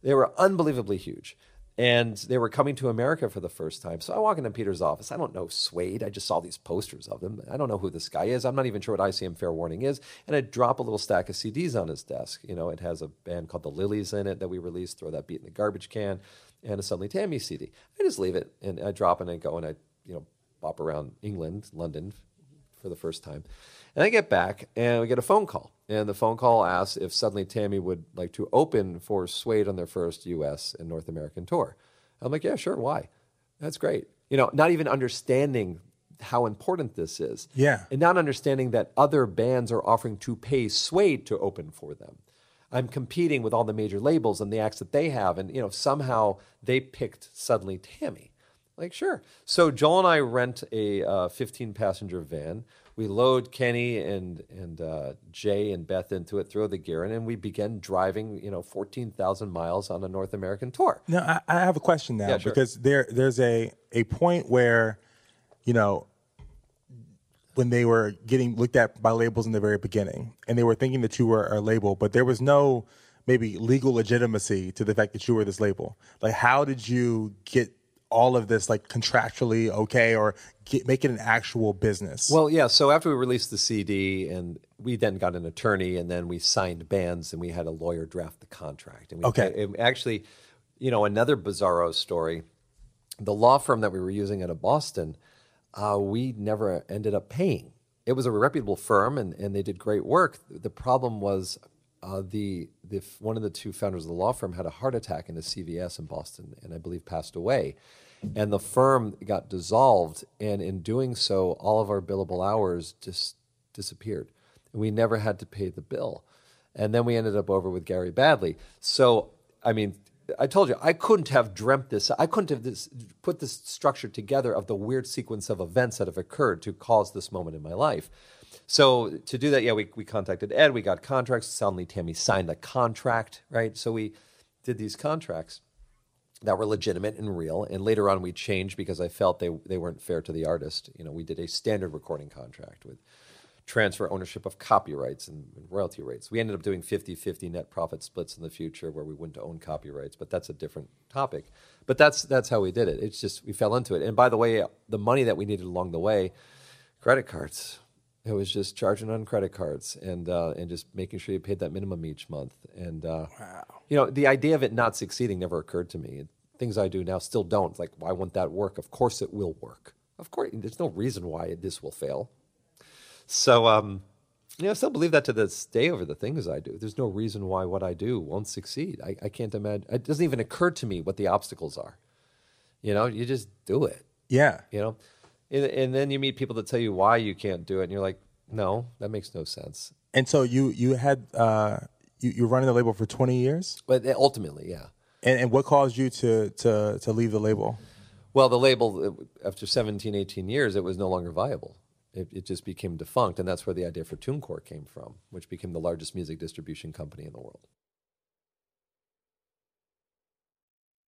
they were unbelievably huge. And they were coming to America for the first time. So I walk into Peter's office. I don't know Suede. I just saw these posters of them. I don't know who this guy is. I'm not even sure what I C M Fair Warning is. And I drop a little stack of C Ds on his desk. You know, it has a band called The Lilies in it that we released, Throw That Beat in the Garbage Can, and a Suddenly Tammy C D. I just leave it, and I drop it, and I go, and I, you know, bop around England, London for the first time. And I get back, and we get a phone call. And the phone call asks if Suddenly Tammy would like to open for Suede on their first U S and North American tour. I'm like, yeah, sure, why? That's great. You know, not even understanding how important this is. Yeah. And not understanding that other bands are offering to pay Suede to open for them. I'm competing with all the major labels and the acts that they have. And, you know, somehow they picked Suddenly Tammy. Like, sure. So Joel and I rent a uh, fifteen-passenger van. We load Kenny and and uh, Jay and Beth into it, throw the gear in, and we begin driving, you know, fourteen thousand miles on a North American tour. Now, I, I have a question now, yeah, sure. because there there's a, a point where, you know, when they were getting looked at by labels in the very beginning, and they were thinking that you were a label, but there was no maybe legal legitimacy to the fact that you were this label. Like, how did you get all of this like contractually okay or get, make it an actual business? Well, yeah. So after we released the C D, and we then got an attorney, and then we signed bands, and we had a lawyer draft the contract. And we okay. It, it actually, you know, another bizarro story, the law firm that we were using out of Boston, uh, we never ended up paying. It was a reputable firm, and, and they did great work. The problem was uh, the, the one of the two founders of the law firm had a heart attack in a C V S in Boston, and I believe passed away. And the firm got dissolved, and in doing so, all of our billable hours just disappeared. And we never had to pay the bill. And then we ended up over with Gary Baddeley. So, I mean, I told you, I couldn't have dreamt this. I couldn't have this, put this structure together of the weird sequence of events that have occurred to cause this moment in my life. So to do that, yeah, we, we contacted Ed. We got contracts. Suddenly Tammy signed a contract, right? So we did these contracts that were legitimate and real, and later on we changed because I felt they they weren't fair to the artist. You know, we did a standard recording contract with transfer ownership of copyrights and, and royalty rates. We ended up doing fifty fifty net profit splits in the future where we wouldn't own copyrights, but that's a different topic. But that's that's how we did it. It's just we fell into it. And by the way, the money that we needed along the way, credit cards. It was just charging on credit cards and uh, and just making sure you paid that minimum each month. And uh, wow. You know, the idea of it not succeeding never occurred to me. Things I do now still don't. Like, why won't that work? Of course it will work. Of course, there's no reason why it, this will fail. So, um, you know, I still believe that to this day over the things I do. There's no reason why what I do won't succeed. I, I can't imagine. It doesn't even occur to me what the obstacles are. You know, you just do it. Yeah. You know? And, and then you meet people that tell you why you can't do it, and you're like, no, that makes no sense. And so you you had uh, you you were running the label for twenty years? But ultimately, yeah. And, and what caused you to to to leave the label? Well, the label, after seventeen, eighteen years, it was no longer viable. It, it just became defunct, and that's where the idea for TuneCore came from, which became the largest music distribution company in the world.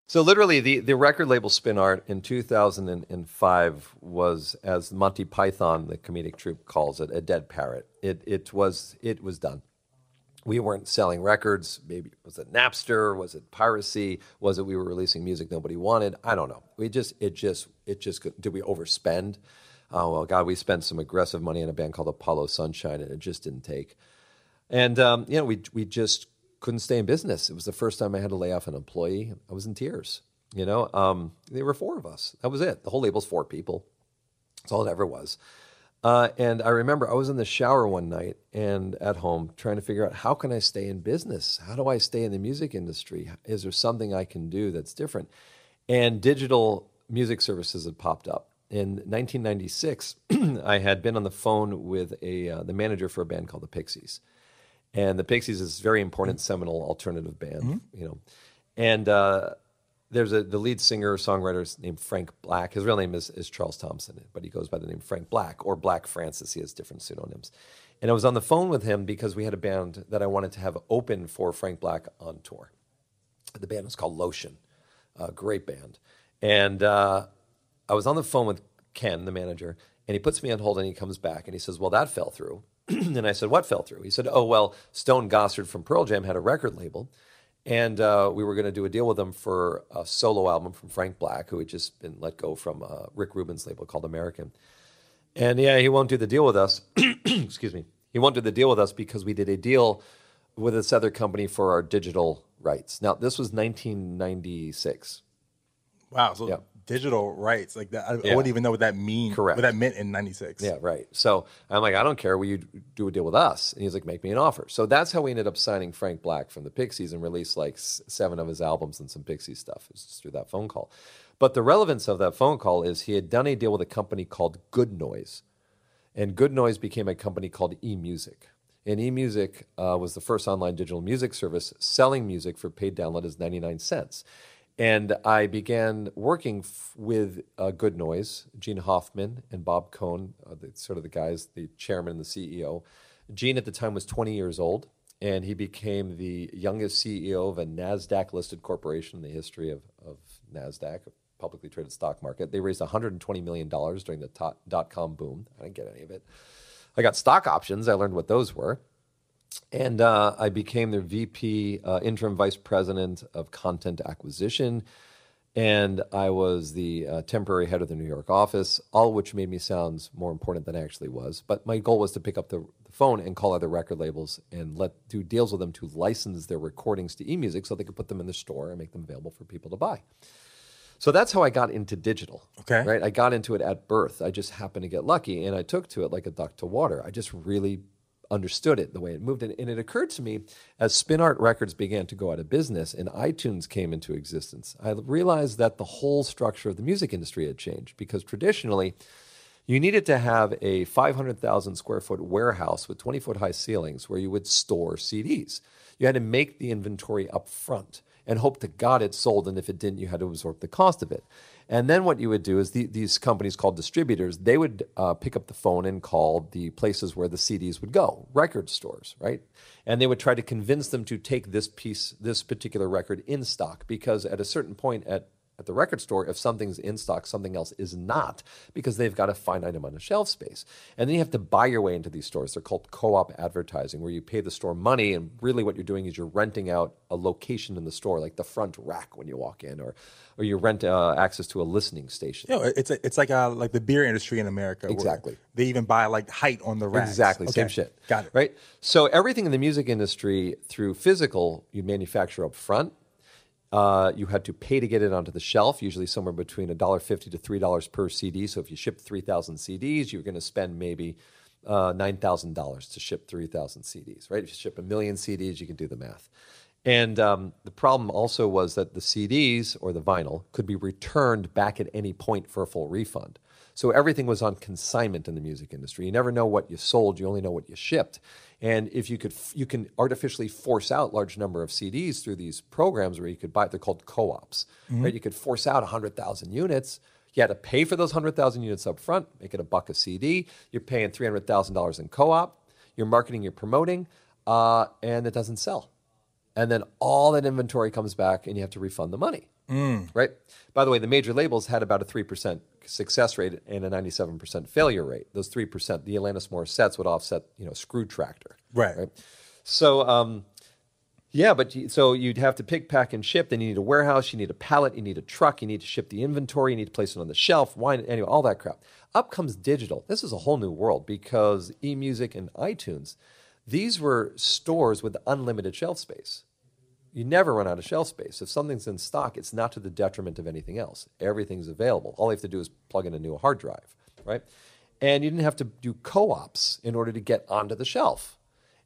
So literally, the, the record label Spin Art in two thousand five was, as Monty Python, the comedic troupe, calls it, a dead parrot. It it was it was done. We weren't selling records. Maybe was it Napster? Was it piracy? Was it we were releasing music nobody wanted? I don't know. We just it just it just did we overspend? Oh well, God, we spent some aggressive money on a band called Apollo Sunshine, and it just didn't take. And um, you know, we we just couldn't stay in business. It was the first time I had to lay off an employee. I was in tears. You know, um, there were four of us. That was it. The whole label's four people. That's all it ever was. Uh, and I remember I was in the shower one night and at home trying to figure out, how can I stay in business? How do I stay in the music industry? Is there something I can do that's different? And digital music services had popped up. In nineteen ninety-six, I had been on the phone with a uh, the manager for a band called The Pixies. And The Pixies is a very important mm-hmm. seminal alternative band, mm-hmm. you know. And uh, there's a the lead singer songwriter named Frank Black. His real name is, is Charles Thompson, but he goes by the name Frank Black or Black Francis. He has different pseudonyms. And I was on the phone with him because we had a band that I wanted to have open for Frank Black on tour. The band was called Lotion, a great band. And uh, I was on the phone with Ken, the manager, and he puts me on hold and he comes back and he says, well, that fell through. And I said, what fell through? He said, oh, well, Stone Gossard from Pearl Jam had a record label. And uh, we were going to do a deal with them for a solo album from Frank Black, who had just been let go from uh, Rick Rubin's label called American. And yeah, he won't do the deal with us. Excuse me. He won't do the deal with us because we did a deal with this other company for our digital rights. Now, this was nineteen ninety-six. Wow. So yeah. Digital rights. Like that. I, yeah. I wouldn't even know what that means. Correct. What that meant in ninety-six. Yeah, right. So I'm like, I don't care. Will you do a deal with us? And he's like, make me an offer. So that's how we ended up signing Frank Black from the Pixies and released like s- seven of his albums and some Pixies stuff. It was just through that phone call. But the relevance of that phone call is he had done a deal with a company called Good Noise. And Good Noise became a company called eMusic. And eMusic uh, was the first online digital music service selling music for paid download as ninety-nine cents. And I began working f- with uh, Good Noise, Gene Hoffman and Bob Cohn, uh, the, sort of the guys, the chairman and the C E O. Gene at the time was twenty years old, and he became the youngest C E O of a NASDAQ-listed corporation in the history of, of NASDAQ, a publicly traded stock market. They raised one hundred twenty million dollars during the to- dot-com boom. I didn't get any of it. I got stock options. I learned what those were. And uh, I became their V P, uh, interim vice president of content acquisition. And I was the uh, temporary head of the New York office, all of which made me sound more important than I actually was. But my goal was to pick up the, the phone and call other record labels and let do deals with them to license their recordings to eMusic so they could put them in the store and make them available for people to buy. So that's how I got into digital. Okay. Right? I got into it at birth. I just happened to get lucky, and I took to it like a duck to water. I just really understood it, the way it moved. And, and it occurred to me, as Spin Art Records began to go out of business and iTunes came into existence, I realized that the whole structure of the music industry had changed, because traditionally you needed to have a five hundred thousand square foot warehouse with twenty foot high ceilings where you would store C Ds. You had to make the inventory up front and hope to God it sold, and if it didn't, you had to absorb the cost of it. And then what you would do is the, these companies called distributors, they would uh, pick up the phone and call the places where the C Ds would go, record stores, right? And they would try to convince them to take this piece, this particular record in stock, because at a certain point at at the record store, if something's in stock, something else is not, because they've got a finite amount of shelf space. And then you have to buy your way into these stores. They're called co-op advertising, where you pay the store money, and really what you're doing is you're renting out a location in the store, like the front rack when you walk in, or or you rent uh, access to a listening station. You know, it's a, it's like a, like the beer industry in America. Exactly. They even buy like height on the racks. Exactly, okay. Same shit. Got it. Right? So everything in the music industry through physical, you manufacture up front. Uh, you had to pay to get it onto the shelf, usually somewhere between a dollar fifty to three dollars per C D. So if you shipped three thousand C Ds, you're going to spend maybe uh, nine thousand dollars to ship three thousand C Ds, right? If you ship a million C Ds, you can do the math. And um, the problem also was that the C Ds or the vinyl could be returned back at any point for a full refund. So everything was on consignment in the music industry. You never know what you sold, you only know what you shipped. And if you could, you can artificially force out large number of C Ds through these programs where you could buy, they're called co-ops, mm-hmm. right? You could force out one hundred thousand units. You had to pay for those one hundred thousand units up front, make it a buck a C D. You're paying three hundred thousand dollars in co-op. You're marketing, you're promoting, uh, and it doesn't sell. And then all that inventory comes back and you have to refund the money. Mm. Right. By the way, the major labels had about a three percent success rate and a ninety-seven percent failure rate. Those three percent, the Alanis Morissettes would offset, you know, Screw Tractor. Right. right? So, um, yeah, but you, so you'd have to pick, pack, and ship. Then you need a warehouse, you need a pallet, you need a truck, you need to ship the inventory, you need to place it on the shelf, wine, anyway, all that crap. Up comes digital. This is a whole new world because eMusic and iTunes, these were stores with unlimited shelf space. You never run out of shelf space. If something's in stock, it's not to the detriment of anything else. Everything's available. All you have to do is plug in a new hard drive, right? And you didn't have to do co-ops in order to get onto the shelf.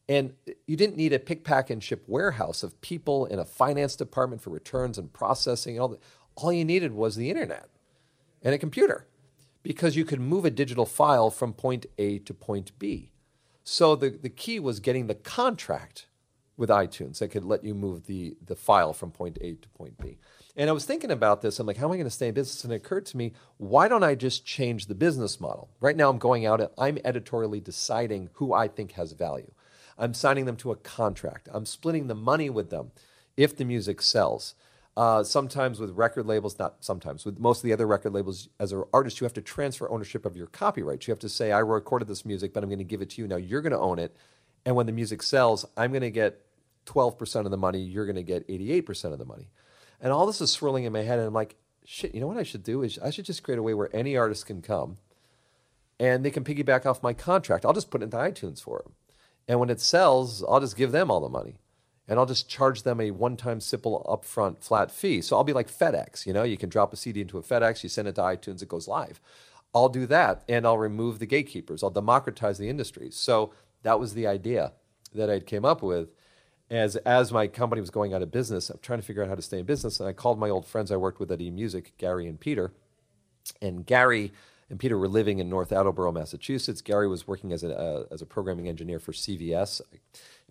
And you didn't need a pick, pack, and ship warehouse of people in a finance department for returns and processing and all that. All you needed was the internet and a computer because you could move a digital file from point A to point B. So the, the key was getting the contract with iTunes that could let you move the the file from point A to point B. And I was thinking about this. I'm like, how am I going to stay in business? And it occurred to me, why don't I just change the business model? Right now I'm going out and I'm editorially deciding who I think has value. I'm signing them to a contract. I'm splitting the money with them if the music sells. Uh, sometimes with record labels, not sometimes, with most of the other record labels, as an artist, you have to transfer ownership of your copyright. You have to say, I recorded this music, but I'm going to give it to you. Now you're going to own it. And when the music sells, I'm going to get twelve percent of the money, you're going to get eighty-eight percent of the money. And all this is swirling in my head, and I'm like, shit, you know what I should do is I should just create a way where any artist can come, and they can piggyback off my contract. I'll just put it into iTunes for them. And when it sells, I'll just give them all the money. And I'll just charge them a one-time simple upfront flat fee. So I'll be like FedEx, you know? You can drop a C D into a FedEx, you send it to iTunes, it goes live. I'll do that, and I'll remove the gatekeepers. I'll democratize the industry. So that was the idea that I came up with. As as my company was going out of business, I'm trying to figure out how to stay in business, and I called my old friends I worked with at eMusic, Gary and Peter. And Gary and Peter were living in North Attleboro, Massachusetts. Gary was working as a uh, as a programming engineer for C V S.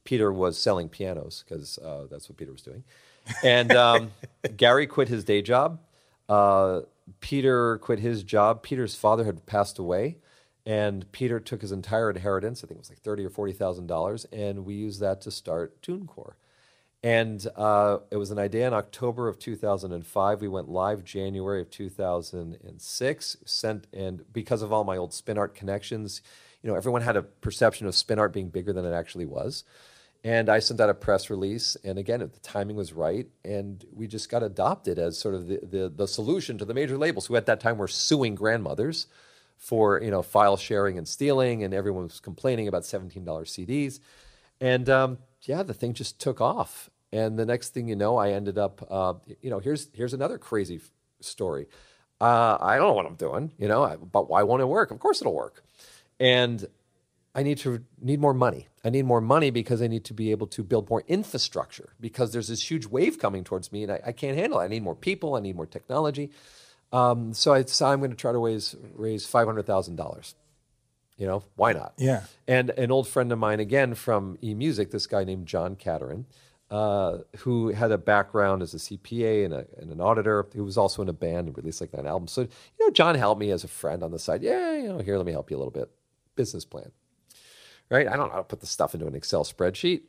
Peter was selling pianos because uh, that's what Peter was doing. And um, Gary quit his day job. Uh, Peter quit his job. Peter's father had passed away. And Peter took his entire inheritance, I think it was like thirty thousand dollars or forty thousand dollars, and we used that to start TuneCore. And uh, it was an idea in October of two thousand five. We went live January of two thousand six. Sent, and because of all my old Spin Art connections, you know, everyone had a perception of Spin Art being bigger than it actually was. And I sent out a press release, and again, the timing was right, and we just got adopted as sort of the the, the solution to the major labels, who at that time were suing grandmothers for, you know, file sharing and stealing, and everyone was complaining about seventeen dollar C Ds. And um, yeah, the thing just took off. And the next thing you know, I ended up, uh, you know, here's here's another crazy f- story. Uh, I don't know what I'm doing, you know, I, but why won't it work? Of course it'll work. And I need to need more money. I need more money because I need to be able to build more infrastructure because there's this huge wave coming towards me and I, I can't handle it. I need more people. I need more technology. Um, so I decided I'm going to try to raise, raise five hundred thousand dollars, you know, why not? Yeah. And an old friend of mine, again, from eMusic, this guy named John Catterin, uh, who had a background as a C P A and, a, and an auditor, who was also in a band and released like nine albums. So, you know, John helped me as a friend on the side. Yeah, you know, here, let me help you a little bit. Business plan, right? I don't know how to put the stuff into an Excel spreadsheet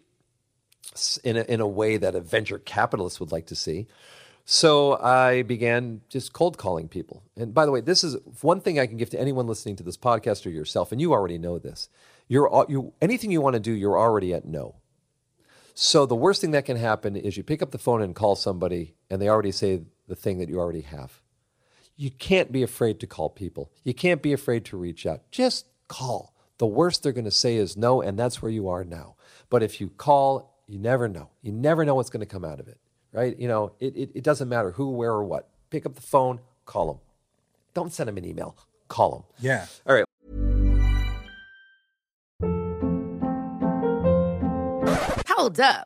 in a, in a way that a venture capitalist would like to see. So I began just cold calling people. And by the way, this is one thing I can give to anyone listening to this podcast or yourself, and you already know this. You're you anything you want to do, you're already at no. So the worst thing that can happen is you pick up the phone and call somebody, and they already say the thing that you already have. You can't be afraid to call people. You can't be afraid to reach out. Just call. The worst they're going to say is no, and that's where you are now. But if you call, you never know. You never know what's going to come out of it, right? You know, it, it, it doesn't matter who, where, or what. Pick up the phone, call them. Don't send them an email. Call them. Yeah. All right. Hold up.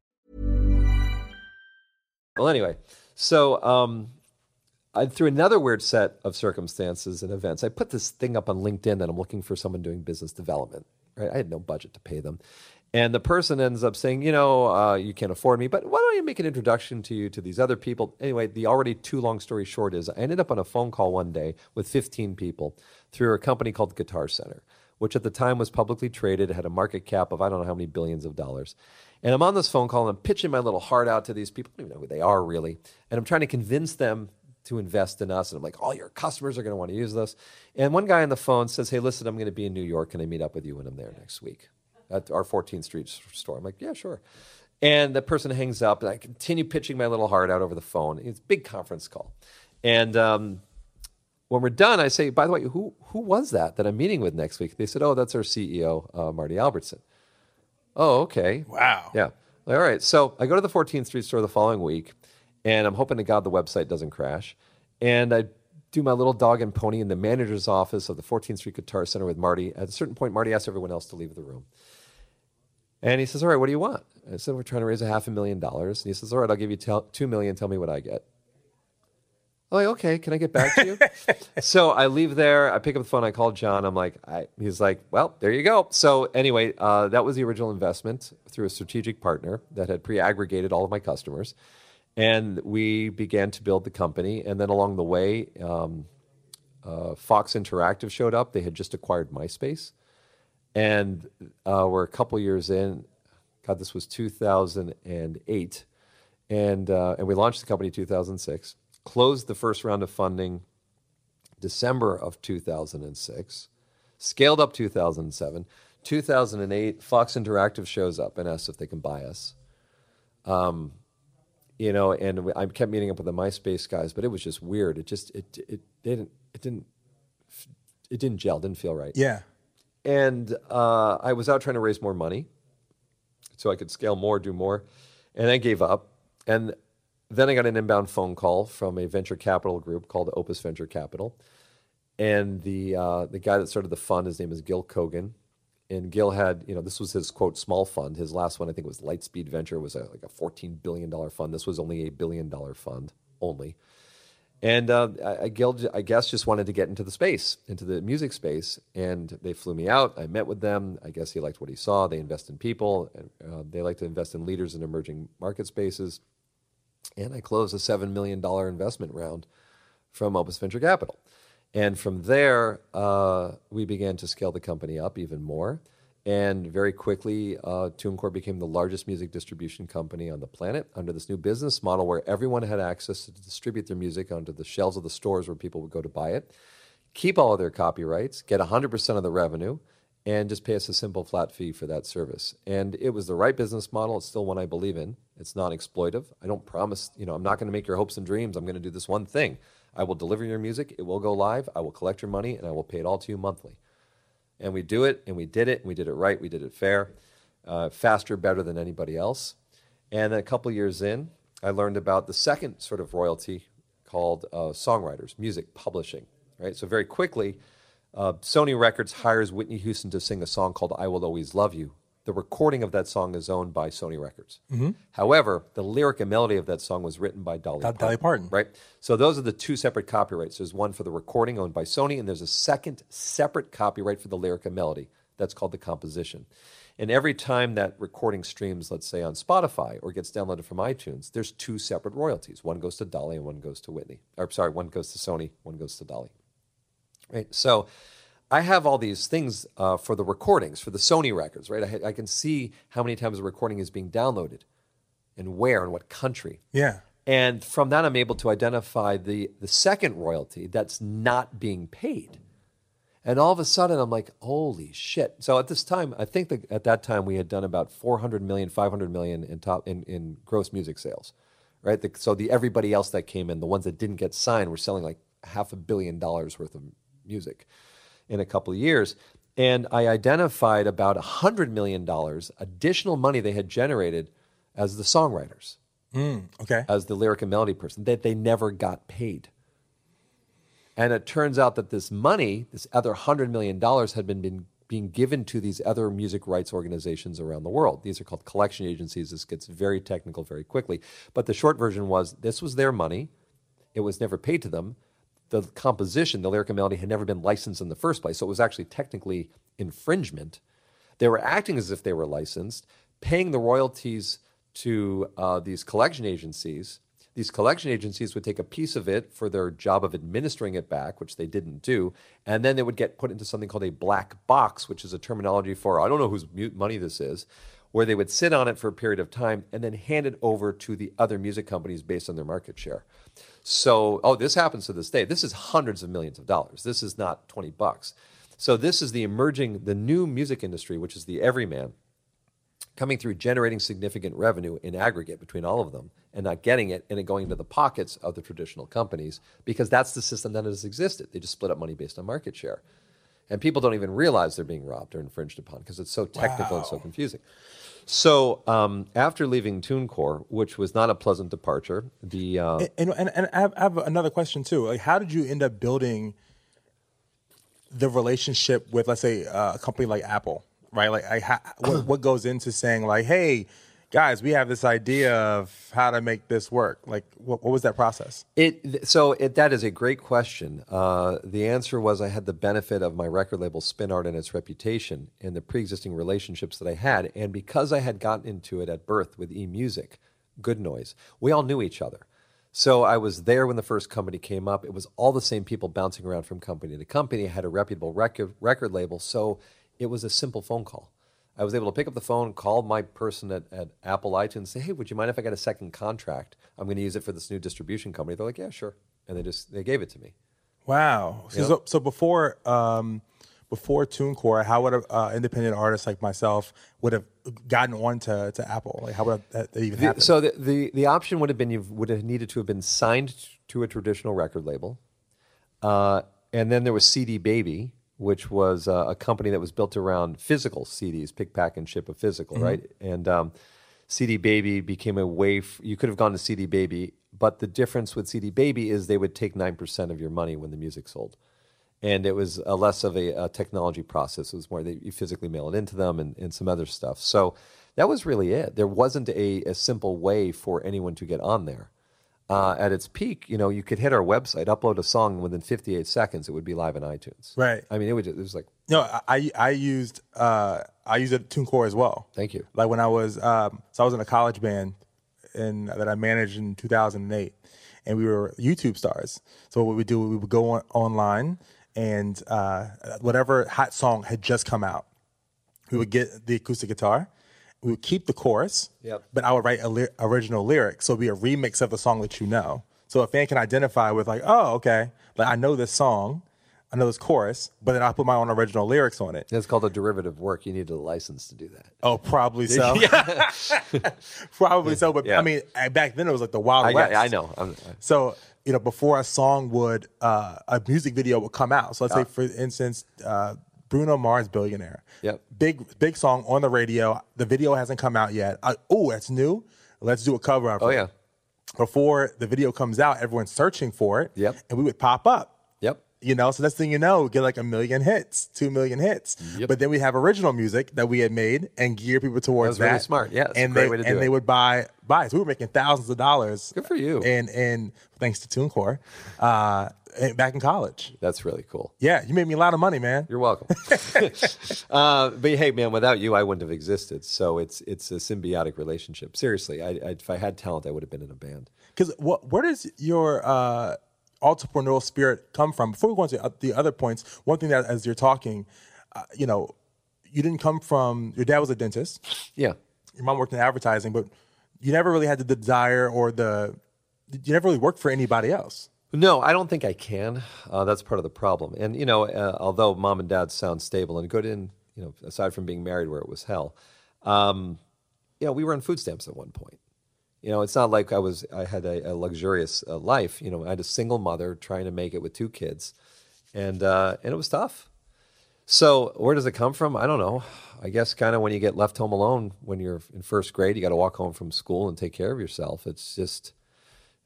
Well, anyway, so um, I, through another weird set of circumstances and events, I put this thing up on LinkedIn that I'm looking for someone doing business development, right? I had no budget to pay them. And the person ends up saying, you know, uh, you can't afford me, but why don't I make an introduction to you to these other people? Anyway, the already too long story short is I ended up on a phone call one day with fifteen people through a company called Guitar Center, which at the time was publicly traded, had a market cap of I don't know how many billions of dollars. And I'm on this phone call, and I'm pitching my little heart out to these people. I don't even know who they are, really. And I'm trying to convince them to invest in us. And I'm like, all your customers are going to want to use this. And one guy on the phone says, hey, listen, I'm going to be in New York. Can I meet up with you when I'm there next week at our fourteenth street store? I'm like, yeah, sure. And the person hangs up, and I continue pitching my little heart out over the phone. It's a big conference call. And um, when we're done, I say, by the way, who who was that that I'm meeting with next week? They said, oh, that's our C E O, uh, Marty Albertson. Oh, okay. Wow. Yeah. All right. So I go to the fourteenth street store the following week, and I'm hoping to God the website doesn't crash. And I do my little dog and pony in the manager's office of the fourteenth street Guitar Center with Marty. At a certain point, Marty asks everyone else to leave the room. And he says, all right, what do you want? I said, we're trying to raise a half a million dollars. And he says, all right, I'll give you t- two million. Tell me what I get. I'm like, okay, can I get back to you? So I leave there. I pick up the phone. I call John. I'm like, I, he's like, well, there you go. So anyway, uh, that was the original investment through a strategic partner that had pre-aggregated all of my customers. And we began to build the company. And then along the way, um, uh, Fox Interactive showed up. They had just acquired MySpace. And uh, we're a couple years in. God, this was two thousand eight. And, uh, and we launched the company in two thousand six. Closed the first round of funding December of two thousand six, scaled up two thousand seven. two thousand eight, Fox Interactive shows up and asks if they can buy us. Um, you know, and we, I kept meeting up with the MySpace guys, but it was just weird. It just, it, it, it didn't, it didn't, it didn't gel, didn't feel right. Yeah. And uh, I was out trying to raise more money so I could scale more, do more. And I gave up. And then I got an inbound phone call from a venture capital group called Opus Venture Capital. And the uh, the guy that started the fund, his name is Gil Kogan. And Gil had, you know, this was his, quote, small fund. His last one, I think it was Lightspeed Venture, was a, like a fourteen billion dollars fund. This was only a billion dollar fund, only. And uh, I, Gil, I guess, just wanted to get into the space, into the music space. And they flew me out. I met with them. I guess he liked what he saw. They invest in people. And, uh, they like to invest in leaders in emerging market spaces. And I closed a seven million dollars investment round from Opus Venture Capital. And from there, uh, we began to scale the company up even more. And very quickly, uh, TuneCore became the largest music distribution company on the planet under this new business model where everyone had access to distribute their music onto the shelves of the stores where people would go to buy it, keep all of their copyrights, get one hundred percent of the revenue, and just pay us a simple flat fee for that service. And it was the right business model. It's still one I believe in. It's not exploitive. I don't promise, you know, I'm not going to make your hopes and dreams. I'm going to do this one thing. I will deliver your music. It will go live. I will collect your money, and I will pay it all to you monthly. And we do it, and we did it, and we did it right. We did it fair, uh, faster, better than anybody else. And a couple years in, I learned about the second sort of royalty called uh, songwriters, music publishing. Right? So very quickly, uh, Sony Records hires Whitney Houston to sing a song called I Will Always Love You. The recording of that song is owned by Sony Records. Mm-hmm. However, the lyric and melody of that song was written by Dolly Parton. Dolly Parton. Right? So those are the two separate copyrights. There's one for the recording owned by Sony, and there's a second separate copyright for the lyric and melody. That's called the composition. And every time that recording streams, let's say, on Spotify or gets downloaded from iTunes, there's two separate royalties. One goes to Dolly and one goes to Whitney. Or sorry, one goes to Sony, one goes to Dolly. Right? So I have all these things uh, for the recordings, for the Sony records, right? I, ha- I can see how many times a recording is being downloaded and where and what country. Yeah. And from that, I'm able to identify the, the second royalty that's not being paid. And all of a sudden, I'm like, holy shit. So at this time, I think that at that time, we had done about four hundred million dollars, five hundred million dollars in, top, in, in gross music sales, right? The, so the everybody else that came in, the ones that didn't get signed, were selling like half a billion dollars worth of music in a couple of years. And I identified about one hundred million dollars additional money they had generated as the songwriters, mm, okay, as the lyric and melody person, that they never got paid. And it turns out that this money, this other one hundred million dollars, had been, been being given to these other music rights organizations around the world. These are called collection agencies. This gets very technical very quickly. But the short version was, this was their money. It was never paid to them. The composition, the lyric and melody, had never been licensed in the first place, so it was actually technically infringement. They were acting as if they were licensed, paying the royalties to uh, these collection agencies. These collection agencies would take a piece of it for their job of administering it back, which they didn't do, and then they would get put into something called a black box, which is a terminology for, I don't know whose money this is, where they would sit on it for a period of time and then hand it over to the other music companies based on their market share. So, oh, this happens to this day. This is hundreds of millions of dollars. This is not twenty bucks. So this is the emerging, the new music industry, which is the everyman, coming through, generating significant revenue in aggregate between all of them and not getting it, and it going into the pockets of the traditional companies, because that's the system that has existed. They just split up money based on market share. And people don't even realize they're being robbed or infringed upon because it's so technical, wow, and so confusing. So um, after leaving TuneCore, which was not a pleasant departure, the uh, and, and and I have, I have another question too. Like, how did you end up building the relationship with, let's say, uh, a company like Apple, right? Like, I ha- what, what goes into saying like, hey, guys, we have this idea of how to make this work. Like, what, what was that process? It so it, that is a great question. Uh, the answer was, I had the benefit of my record label Spin Art and its reputation and the pre-existing relationships that I had, and because I had gotten into it at birth with eMusic, Good Noise, we all knew each other. So I was there when the first company came up. It was all the same people bouncing around from company to company. I had a reputable record record label, so it was a simple phone call. I was able to pick up the phone, call my person at, at Apple iTunes, say, hey, would you mind if I got a second contract? I'm going to use it for this new distribution company. They're like, yeah, sure. And they just they gave it to me. Wow. So, so, so before um, before TuneCore, how would an uh, independent artist like myself would have gotten on to, to Apple? Like, how would that even happen? The, so the, the, the option would have been, you would have needed to have been signed to a traditional record label. Uh, and then there was C D Baby, which was uh, a company that was built around physical C Ds, pick, pack, and ship of physical, mm-hmm. right? And um, C D Baby became a way, f- you could have gone to C D Baby, but the difference with C D Baby is they would take nine percent of your money when the music sold. And it was uh, less of a, a technology process. It was more that you physically mail it into them and, and some other stuff. So that was really it. There wasn't a, a simple way for anyone to get on there. Uh, at its peak, you know, you could hit our website, upload a song, and within fifty-eight seconds, it would be live on iTunes. Right. I mean, it, would, it was like... No, I I used uh, I used TuneCore as well. Thank you. Like when I was... Um, so I was in a college band in, that I managed in two thousand eight, and we were YouTube stars. So what we would do, we would go on, online, and uh, whatever hot song had just come out, we would get the acoustic guitar. We would keep the chorus, yep. but I would write a li- original lyrics, so it'd be a remix of the song that you know. So a fan can identify with like, oh, okay, like I know this song, I know this chorus, but then I put my own original lyrics on it. That's called a derivative work. You needed a license to do that. Oh, probably so. probably so. But yeah. I mean, back then it was like the Wild I, West. I, I know. I'm, I... So you know, before a song would, uh, a music video would come out. So let's ah. say, for instance, uh, Bruno Mars, Billionaire. Yep. Big, big song on the radio. The video hasn't come out yet. Oh, that's new. Let's do a cover of it. Oh, yeah. Before the video comes out, everyone's searching for it. Yep. And we would pop up. Yep. You know, so next thing you know, we get like a million hits, two million hits. Yep. But then we have original music that we had made and gear people towards that. That was really smart. Yeah, and they, and they would buy buy. So we were making thousands of dollars. Good for you. And and thanks to TuneCore, uh, back in college. That's really cool. Yeah, you made me a lot of money, man. You're welcome. uh, but hey, man, without you, I wouldn't have existed. So it's it's a symbiotic relationship. Seriously, I, I, if I had talent, I would have been in a band. Because what where does your uh, entrepreneurial spirit come from? Before we go into the other points, one thing that as you're talking, uh, you know, you didn't come from, your dad was a dentist. Yeah. Your mom worked in advertising, but you never really had the desire or the, you never really worked for anybody else. No, I don't think I can. Uh, that's part of the problem. And, you know, uh, although mom and dad sound stable and good in, you know, aside from being married where it was hell, um, you know, we were on food stamps at one point. You know, it's not like I was. I had a, a luxurious uh, life. You know, I had a single mother trying to make it with two kids, and uh, and it was tough. So where does it come from? I don't know. I guess kind of when you get left home alone when you're in first grade, you got to walk home from school and take care of yourself. It's just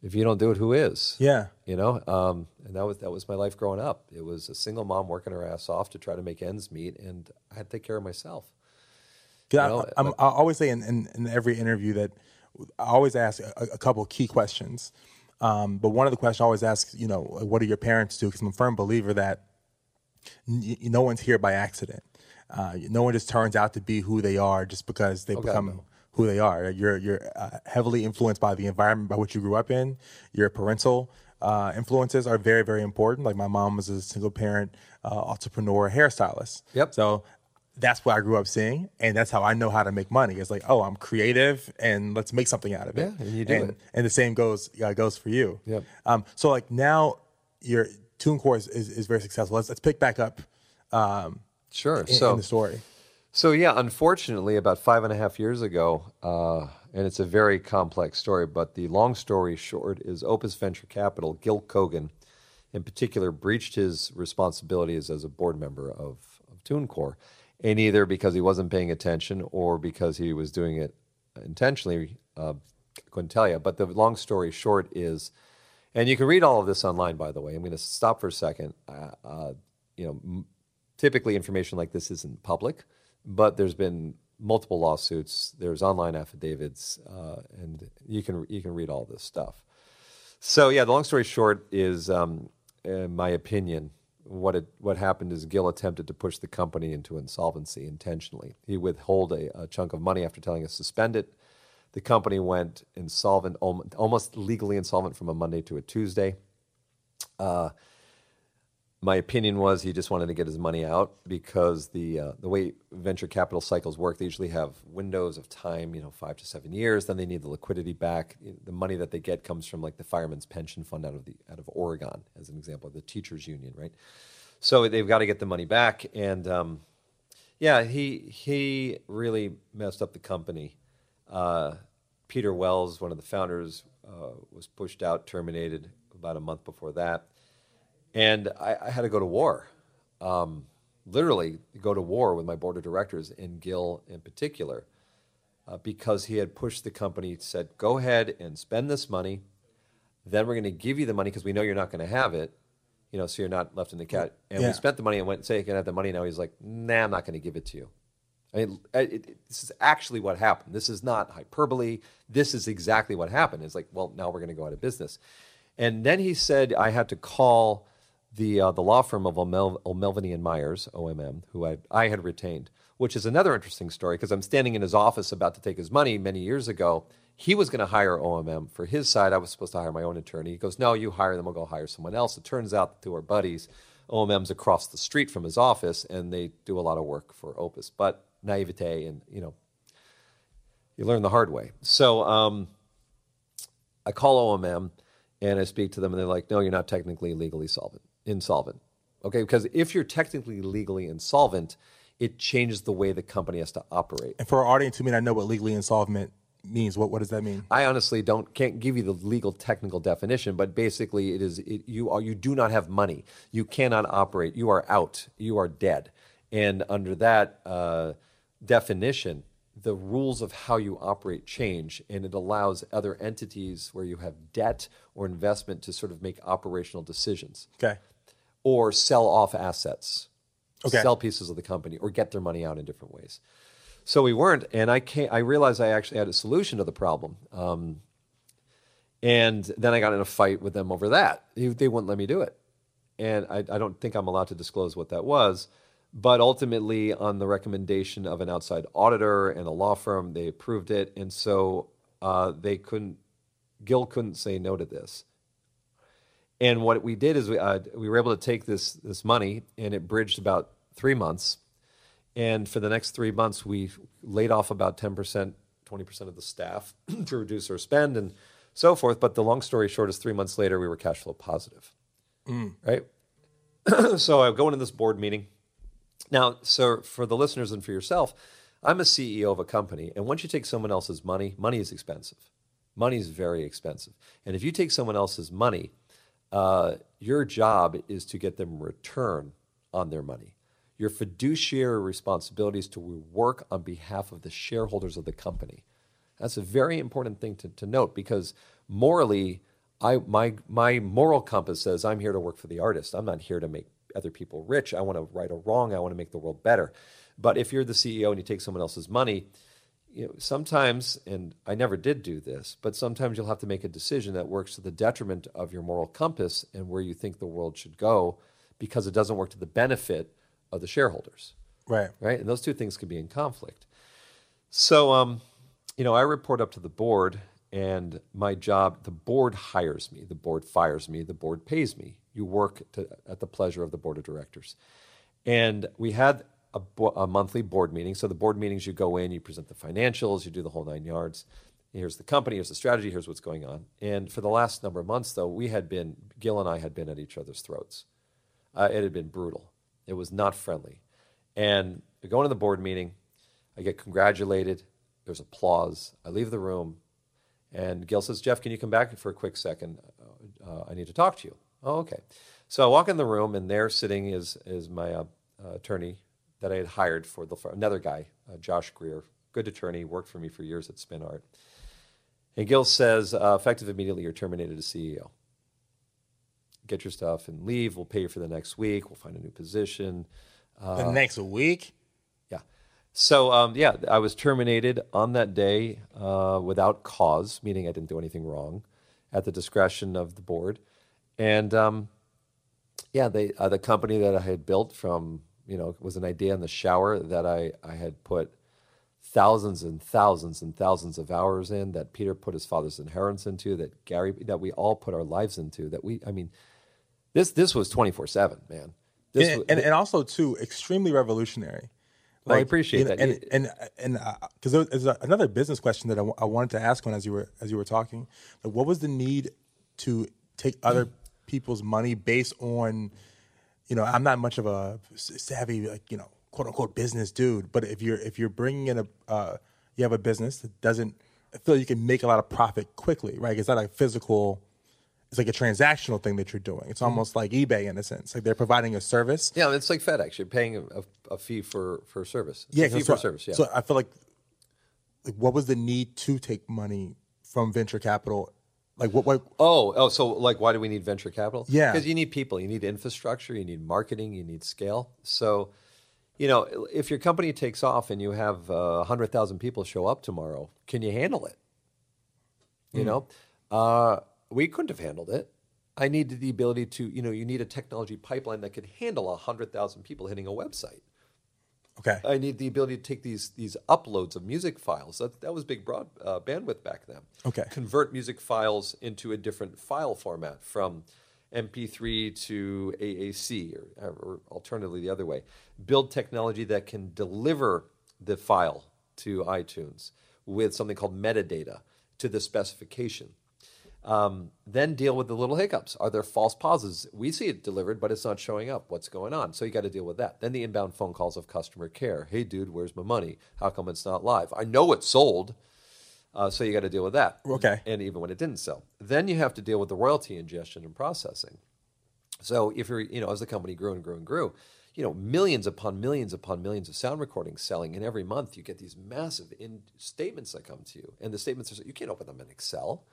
if you don't do it, who is? Yeah. You know, um, and that was that was my life growing up. It was a single mom working her ass off to try to make ends meet, and I had to take care of myself. You know, I, I'm, like, I always say in, in, in every interview that. I always ask a, a couple of key questions, um, but one of the questions I always ask, you know, what do your parents do? Because I'm a firm believer that n- no one's here by accident. Uh, no one just turns out to be who they are just because they okay, become who they are. You're you're uh, heavily influenced by the environment by which you grew up in. Your parental uh, influences are very, very important. Like my mom was a single parent, uh, entrepreneur, hairstylist. Yep. So. That's what I grew up seeing, and that's how I know how to make money. It's like, oh, I'm creative, and let's make something out of it. Yeah, and you do and, it. And the same goes uh, goes for you. Yep. Um. So like now, your TuneCore is, is, is very successful. Let's let's pick back up. Um, sure. In, so, in the story. So yeah, unfortunately, about five and a half years ago, uh, and it's a very complex story, but the long story short is Opus Venture Capital, Gil Kogan, in particular, breached his responsibilities as a board member of, of TuneCore. And either because he wasn't paying attention or because he was doing it intentionally, uh, couldn't tell you. But the long story short is, and you can read all of this online, by the way. I'm going to stop for a second. Uh, uh, you know, m- typically information like this isn't public, but there's been multiple lawsuits. There's online affidavits, uh, and you can you can read all this stuff. So yeah, the long story short is, um, in my opinion. What it, what happened is Gil attempted to push the company into insolvency intentionally. He withheld a, a chunk of money after telling us to suspend it. The company went insolvent, almost legally insolvent from a Monday to a Tuesday. Uh, my opinion was he just wanted to get his money out because the uh, the way venture capital cycles work, they usually have windows of time, you know, five to seven years. Then they need the liquidity back. The money that they get comes from like the Fireman's Pension Fund out of the out of Oregon, as an example, the teachers union, right? So they've got to get the money back, and um, yeah, he he really messed up the company. Uh, Peter Wells, one of the founders, uh, was pushed out, terminated about a month before that. And I, I had to go to war, um, literally go to war with my board of directors and Gil in particular, uh, because he had pushed the company, said, go ahead and spend this money. Then we're going to give you the money because we know you're not going to have it, you know, so you're not left in the cat. And yeah. We spent the money and went and said, you can have the money now. He's like, nah, I'm not going to give it to you. I mean, it, it, this is actually what happened. This is not hyperbole. This is exactly what happened. It's like, well, now we're going to go out of business. And then he said, I had to call the uh, the law firm of O'Mel- O'Melveny and Myers, O M M, who I, I had retained, which is another interesting story because I'm standing in his office about to take his money many years ago. He was going to hire O M M. For his side, I was supposed to hire my own attorney. He goes, no, you hire them, we'll go hire someone else. It turns out the two are buddies. O M M's across the street from his office, and they do a lot of work for Opus. But naivete and, you know, you learn the hard way. So um, I call O M M, and I speak to them, and they're like, no, you're not technically legally solvent. Insolvent, okay? Because if you're technically legally insolvent, it changes the way the company has to operate. And for our audience, I mean, I know what legally insolvent means? What what does that mean? I honestly don't can't give you the legal technical definition, but basically it is it, you are you do not have money. You cannot operate. You are out. You are dead. And under that uh, definition, the rules of how you operate change, and it allows other entities where you have debt or investment to sort of make operational decisions. Okay. Or sell off assets. Okay. Sell pieces of the company or get their money out in different ways. So we weren't, and I can't, I realized I actually had a solution to the problem. Um, and then I got in a fight with them over that. They, they wouldn't let me do it. And I, I don't think I'm allowed to disclose what that was. But ultimately, on the recommendation of an outside auditor and a law firm, they approved it. And so uh, they couldn't, Gil couldn't say no to this. And what we did is we, uh, we were able to take this, this money, and it bridged about three months. And for the next three months, we laid off about ten percent, twenty percent of the staff to reduce our spend and so forth. But the long story short is three months later, we were cash flow positive, mm. right? So I go into this board meeting. Now, so for the listeners and for yourself, I'm a C E O of a company, and once you take someone else's money, money is expensive. Money is very expensive. And if you take someone else's money, uh, your job is to get them return on their money. Your fiduciary responsibility is to work on behalf of the shareholders of the company. That's a very important thing to, to note, because morally, I my my moral compass says I'm here to work for the artist. I'm not here to make other people rich. I want to right a wrong. I want to make the world better. But if you're the C E O and you take someone else's money, you know, sometimes, and I never did do this, but sometimes you'll have to make a decision that works to the detriment of your moral compass and where you think the world should go, because it doesn't work to the benefit of the shareholders. Right. Right. And those two things can be in conflict. So, um, you know, I report up to the board, and my job, the board hires me, the board fires me, the board pays me. You work to, at the pleasure of the board of directors. And we had a, bo- a monthly board meeting. So the board meetings, you go in, you present the financials, you do the whole nine yards. Here's the company, here's the strategy, here's what's going on. And for the last number of months, though, we had been, Gil and I had been at each other's throats. Uh, it had been brutal. It was not friendly. And I go into the board meeting, I get congratulated, there's applause, I leave the room, and Gil says, "Jeff, can you come back for a quick second? Uh, I need to talk to you." Oh, okay. So I walk in the room, and there sitting is is my uh, uh, attorney that I had hired for the another guy, uh, Josh Greer, good attorney, worked for me for years at Spin Art. And Gil says, uh, "Effective immediately, you're terminated as C E O. Get your stuff and leave. We'll pay you for the next week. We'll find a new position." Uh, the next week? Yeah. So um, yeah, I was terminated on that day uh, without cause, meaning I didn't do anything wrong, at the discretion of the board. And um, yeah, they, uh, the company that I had built from, you know, was an idea in the shower that I, I had put thousands and thousands and thousands of hours in, that Peter put his father's inheritance into, that Gary, that we all put our lives into, that we, I mean, this this was twenty-four seven, man. This and, was, and, and also, too, extremely revolutionary. Like, I appreciate you know, that. And, and, and, because uh, there's another business question that I, w- I wanted to ask when as you were, as you were talking, like, what was the need to take other people's money based on, you know, I'm not much of a savvy, like, you know, quote unquote business dude, but if you're if you're bringing in a, uh, you have a business that doesn't I feel you can make a lot of profit quickly, right? It's not like physical, it's like a transactional thing that you're doing. It's almost mm-hmm. like eBay in a sense, like they're providing a service. Yeah, it's like FedEx. You're paying a, a fee for for service. It's yeah, a fee so, for service. Yeah. So I feel like, like, what was the need to take money from venture capital? Like what, what? Oh, oh. So, like, why do we need venture capital? Yeah, because you need people, you need infrastructure, you need marketing, you need scale. So, you know, if your company takes off and you have a uh, hundred thousand people show up tomorrow, can you handle it? You mm. know, uh, we couldn't have handled it. I needed the ability to, you know, you need a technology pipeline that could handle a hundred thousand people hitting a website. Okay. I need the ability to take these these uploads of music files. That that was big broad uh, bandwidth back then. Okay. Convert music files into a different file format from M P three to A A C, or, or alternatively the other way. Build technology that can deliver the file to iTunes with something called metadata to the specification. Um, then deal with the little hiccups. Are there false pauses? We see it delivered, but it's not showing up. What's going on? So you got to deal with that. Then the inbound phone calls of customer care. Hey, dude, where's my money? How come it's not live? I know it's sold. Uh, so you got to deal with that. Okay. And even when it didn't sell. Then you have to deal with the royalty ingestion and processing. So if you're, you know, as the company grew and grew and grew, you know, millions upon millions upon millions of sound recordings selling, and every month you get these massive in statements that come to you. And the statements are, you can't open them in Excel.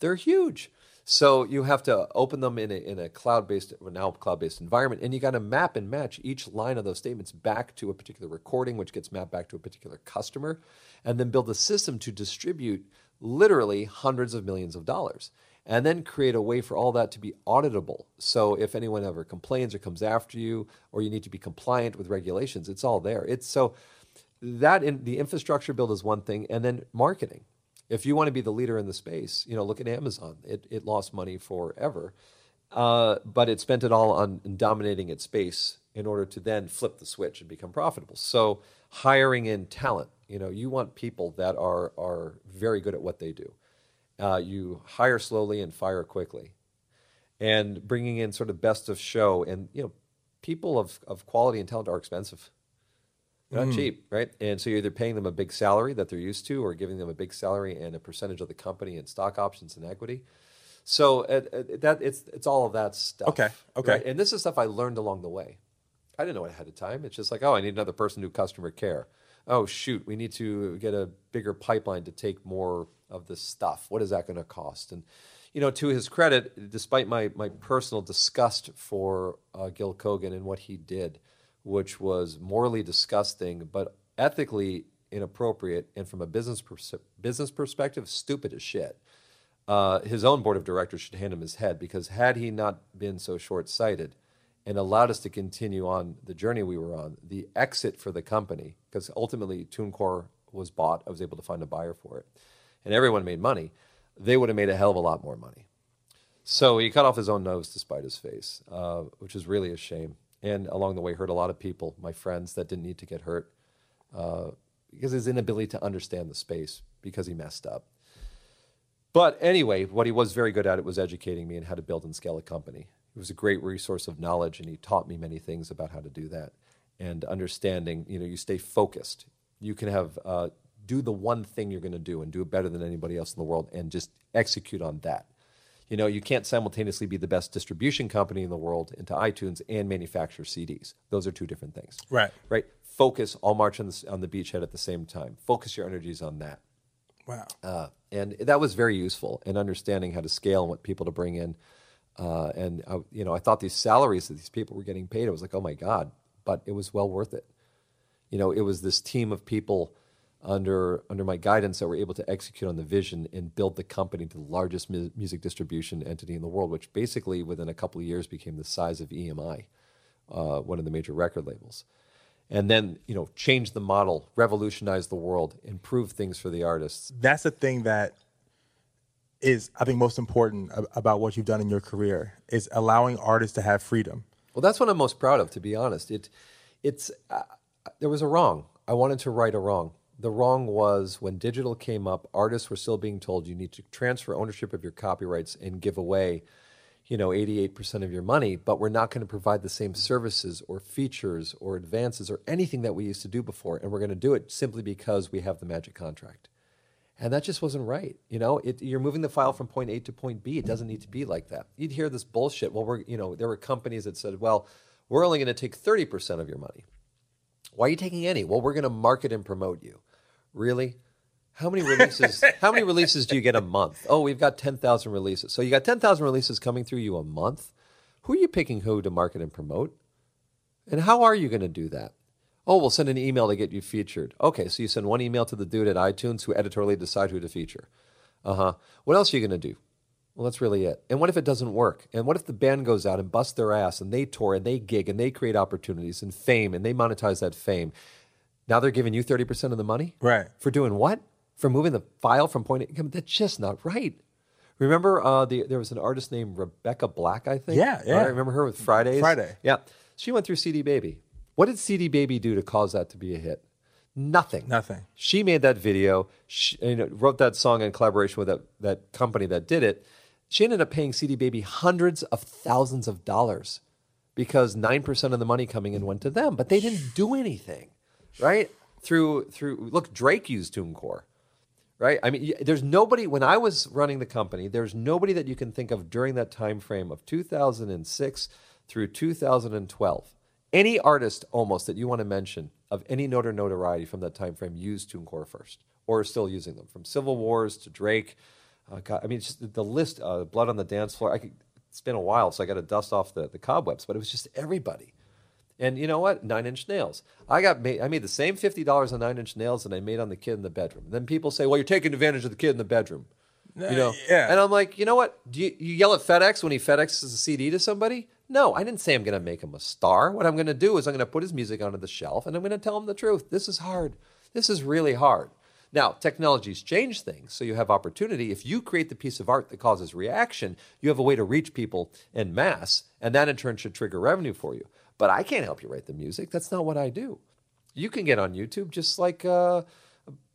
They're huge. So you have to open them in a, in a cloud-based, now cloud-based environment, and you got to map and match each line of those statements back to a particular recording, which gets mapped back to a particular customer, and then build a system to distribute literally hundreds of millions of dollars, and then create a way for all that to be auditable. So if anyone ever complains or comes after you, or you need to be compliant with regulations, it's all there. It's so that in the infrastructure build is one thing, and then marketing. If you want to be the leader in the space, you know, look at Amazon. It it lost money forever, uh, but it spent it all on dominating its space in order to then flip the switch and become profitable. So hiring in talent, you know, you want people that are are very good at what they do. Uh, you hire slowly and fire quickly, and bringing in sort of best of show. And you know, people of of quality and talent are expensive. They're not mm. cheap, right? And so you're either paying them a big salary that they're used to, or giving them a big salary and a percentage of the company and stock options and equity. So uh, uh, that it's it's all of that stuff. Okay, okay. Right? And this is stuff I learned along the way. I didn't know it ahead of time. It's just like, oh, I need another person to do customer care. Oh, shoot, we need to get a bigger pipeline to take more of this stuff. What is that going to cost? And you know, to his credit, despite my my personal disgust for uh, Gil Kogan and what he did, which was morally disgusting, but ethically inappropriate, and from a business pers- business perspective, stupid as shit. Uh, his own board of directors should hand him his head, because had he not been so short-sighted and allowed us to continue on the journey we were on, the exit for the company, because ultimately TuneCore was bought, I was able to find a buyer for it, and everyone made money, they would have made a hell of a lot more money. So he cut off his own nose to spite his face, uh, which is really a shame. And along the way, hurt a lot of people, my friends that didn't need to get hurt, uh, because his inability to understand the space, because he messed up. But anyway, what he was very good at, it was educating me on how to build and scale a company. He was a great resource of knowledge, and he taught me many things about how to do that. And understanding, you know, you stay focused. You can have uh, do the one thing you're going to do and do it better than anybody else in the world, and just execute on that. You know, you can't simultaneously be the best distribution company in the world into iTunes and manufacture C Ds. Those are two different things. Right. Right. Focus, all march on the, on the beachhead at the same time. Focus your energies on that. Wow. Uh, and that was very useful in understanding how to scale and what people to bring in. Uh, and, I, you know, I thought these salaries that these people were getting paid, I was like, oh, my God. But it was well worth it. You know, it was this team of people under under my guidance that were able to execute on the vision and build the company to the largest mu- music distribution entity in the world, which basically within a couple of years became the size of E M I, uh, one of the major record labels. And then, you know, change the model, revolutionize the world, improve things for the artists. That's the thing that is, I think, most important ab- about what you've done in your career, is allowing artists to have freedom. Well, that's what I'm most proud of, to be honest. It, it's uh, there was a wrong. I wanted to right a wrong. The wrong was when digital came up, artists were still being told you need to transfer ownership of your copyrights and give away, you know, eighty-eight percent of your money, but we're not going to provide the same services or features or advances or anything that we used to do before, and we're going to do it simply because we have the magic contract. And that just wasn't right. You know, it, you're moving the file from point A to point B. It doesn't need to be like that. You'd hear this bullshit. Well, we're, you know, there were companies that said, well, we're only going to take thirty percent of your money. Why are you taking any? Well, we're going to market and promote you. Really? How many releases How many releases do you get a month? Oh, we've got ten thousand releases. So you got ten thousand releases coming through you a month? Who are you picking who to market and promote? And how are you going to do that? Oh, we'll send an email to get you featured. Okay, so you send one email to the dude at iTunes who editorially decide who to feature. Uh-huh. What else are you going to do? Well, that's really it. And what if it doesn't work? And what if the band goes out and busts their ass and they tour and they gig and they create opportunities and fame and they monetize that fame? Now they're giving you thirty percent of the money? Right. For doing what? For moving the file from point A? That's just not right. Remember, uh, the, there was an artist named Rebecca Black, I think? Yeah, yeah. Right? I remember her with Fridays. Friday. Yeah. She went through C D Baby. What did C D Baby do to cause that to be a hit? Nothing. Nothing. She made that video, she, you know, wrote that song in collaboration with that, that company that did it. She ended up paying C D Baby hundreds of thousands of dollars because nine percent of the money coming in went to them, but they didn't do anything. Right? Through, through, look, Drake used TuneCore, right? I mean, there's nobody, when I was running the company, there's nobody that you can think of during that time frame of two thousand six through two thousand twelve. Any artist almost that you want to mention of any notor notoriety from that time frame used TuneCore first, or is still using them, from Civil Wars to Drake. Uh, God, I mean, it's just the list, uh, Blood on the Dance Floor. I could, it's been a while, so I got to dust off the, the cobwebs, but it was just everybody. And you know what? Nine Inch Nails. I got made, I made the same fifty dollars on Nine Inch Nails that I made on The Kid in the Bedroom. Then people say, well, you're taking advantage of The Kid in the Bedroom. Uh, you know? Yeah. And I'm like, you know what? Do you, you yell at FedEx when he FedExes a C D to somebody? No, I didn't say I'm going to make him a star. What I'm going to do is I'm going to put his music onto the shelf, and I'm going to tell him the truth. This is hard. This is really hard. Now, technology's changed things, so you have opportunity. If you create the piece of art that causes reaction, you have a way to reach people en masse, and that in turn should trigger revenue for you. But I can't help you write the music. That's not what I do. You can get on YouTube just like uh,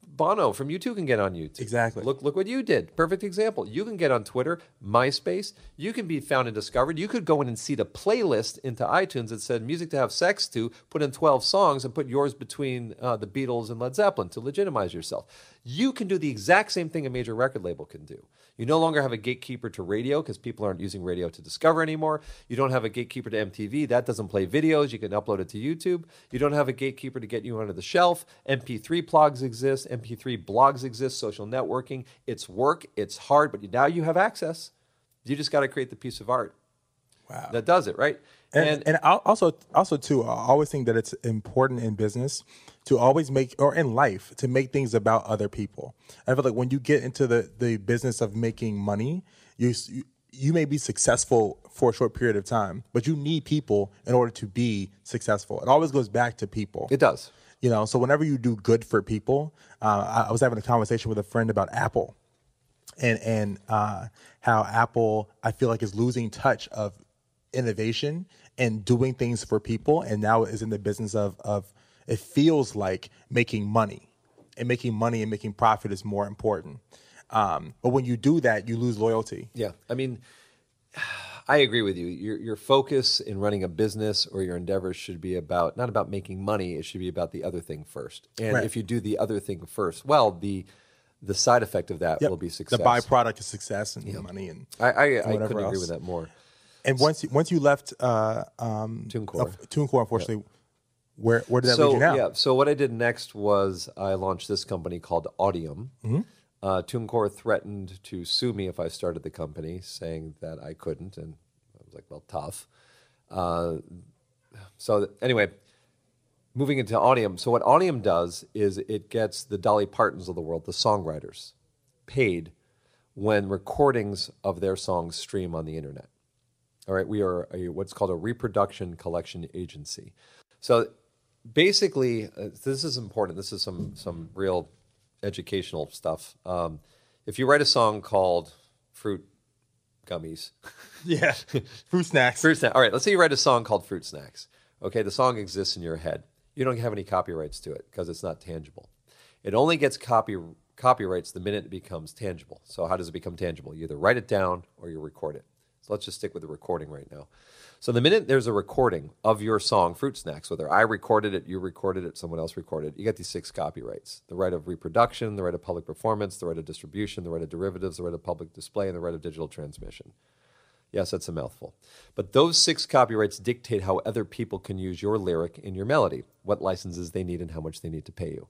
Bono from U two can get on YouTube. Exactly. Look look what you did. Perfect example. You can get on Twitter, MySpace. You can be found and discovered. You could go in and see the playlist into iTunes that said music to have sex to, put in twelve songs and put yours between uh, the Beatles and Led Zeppelin to legitimize yourself. You can do the exact same thing a major record label can do. You no longer have a gatekeeper to radio because people aren't using radio to discover anymore. You don't have a gatekeeper to M T V. That doesn't play videos. You can upload it to YouTube. You don't have a gatekeeper to get you onto the shelf. M P three blogs exist. M P three blogs exist. Social networking. It's work. It's hard. But now you have access. You just got to create the piece of art. Wow. That does it, right? And, and, and also, also too, I always think that it's important in business to always make, or in life, to make things about other people. I feel like when you get into the, the business of making money, you, you may be successful for a short period of time, but you need people in order to be successful. It always goes back to people. It does. You know, so whenever you do good for people, uh, I was having a conversation with a friend about Apple and, and uh, how Apple, I feel like, is losing touch of innovation and doing things for people, and now is in the business of of it feels like making money, and making money and making profit is more important. Um, but when you do that, you lose loyalty. Yeah, I mean, I agree with you. Your your focus in running a business or your endeavors should be about not about making money. It should be about the other thing first. And right. If you do the other thing first, well, the the side effect of that yep. will be success. The byproduct is success and yep. money and I I, and I couldn't else. agree with that more. And once you, once you left uh, um, TuneCore, uh, TuneCore, unfortunately, yeah. where where did that so, lead you now? Yeah, so what I did next was I launched this company called Audiam. Mm-hmm. Uh, TuneCore threatened to sue me if I started the company, saying that I couldn't, and I was like, well, tough. Uh, so anyway, moving into Audiam. So what Audiam does is it gets the Dolly Partons of the world, the songwriters, paid when recordings of their songs stream on the internet. All right, we are a, what's called a reproduction collection agency. So basically, uh, this is important. This is some some real educational stuff. Um, if you write a song called Fruit Gummies. yeah, Fruit Snacks. Fruit Snacks. All right, let's say you write a song called Fruit Snacks. Okay, the song exists in your head. You don't have any copyrights to it because it's not tangible. It only gets copy copyrights the minute it becomes tangible. So how does it become tangible? You either write it down or you record it. So let's just stick with the recording right now. So the minute there's a recording of your song, Fruit Snacks, whether I recorded it, you recorded it, someone else recorded it, you got these six copyrights. The right of reproduction, the right of public performance, the right of distribution, the right of derivatives, the right of public display, and the right of digital transmission. Yes, that's a mouthful. But those six copyrights dictate how other people can use your lyric and your melody, what licenses they need and how much they need to pay you.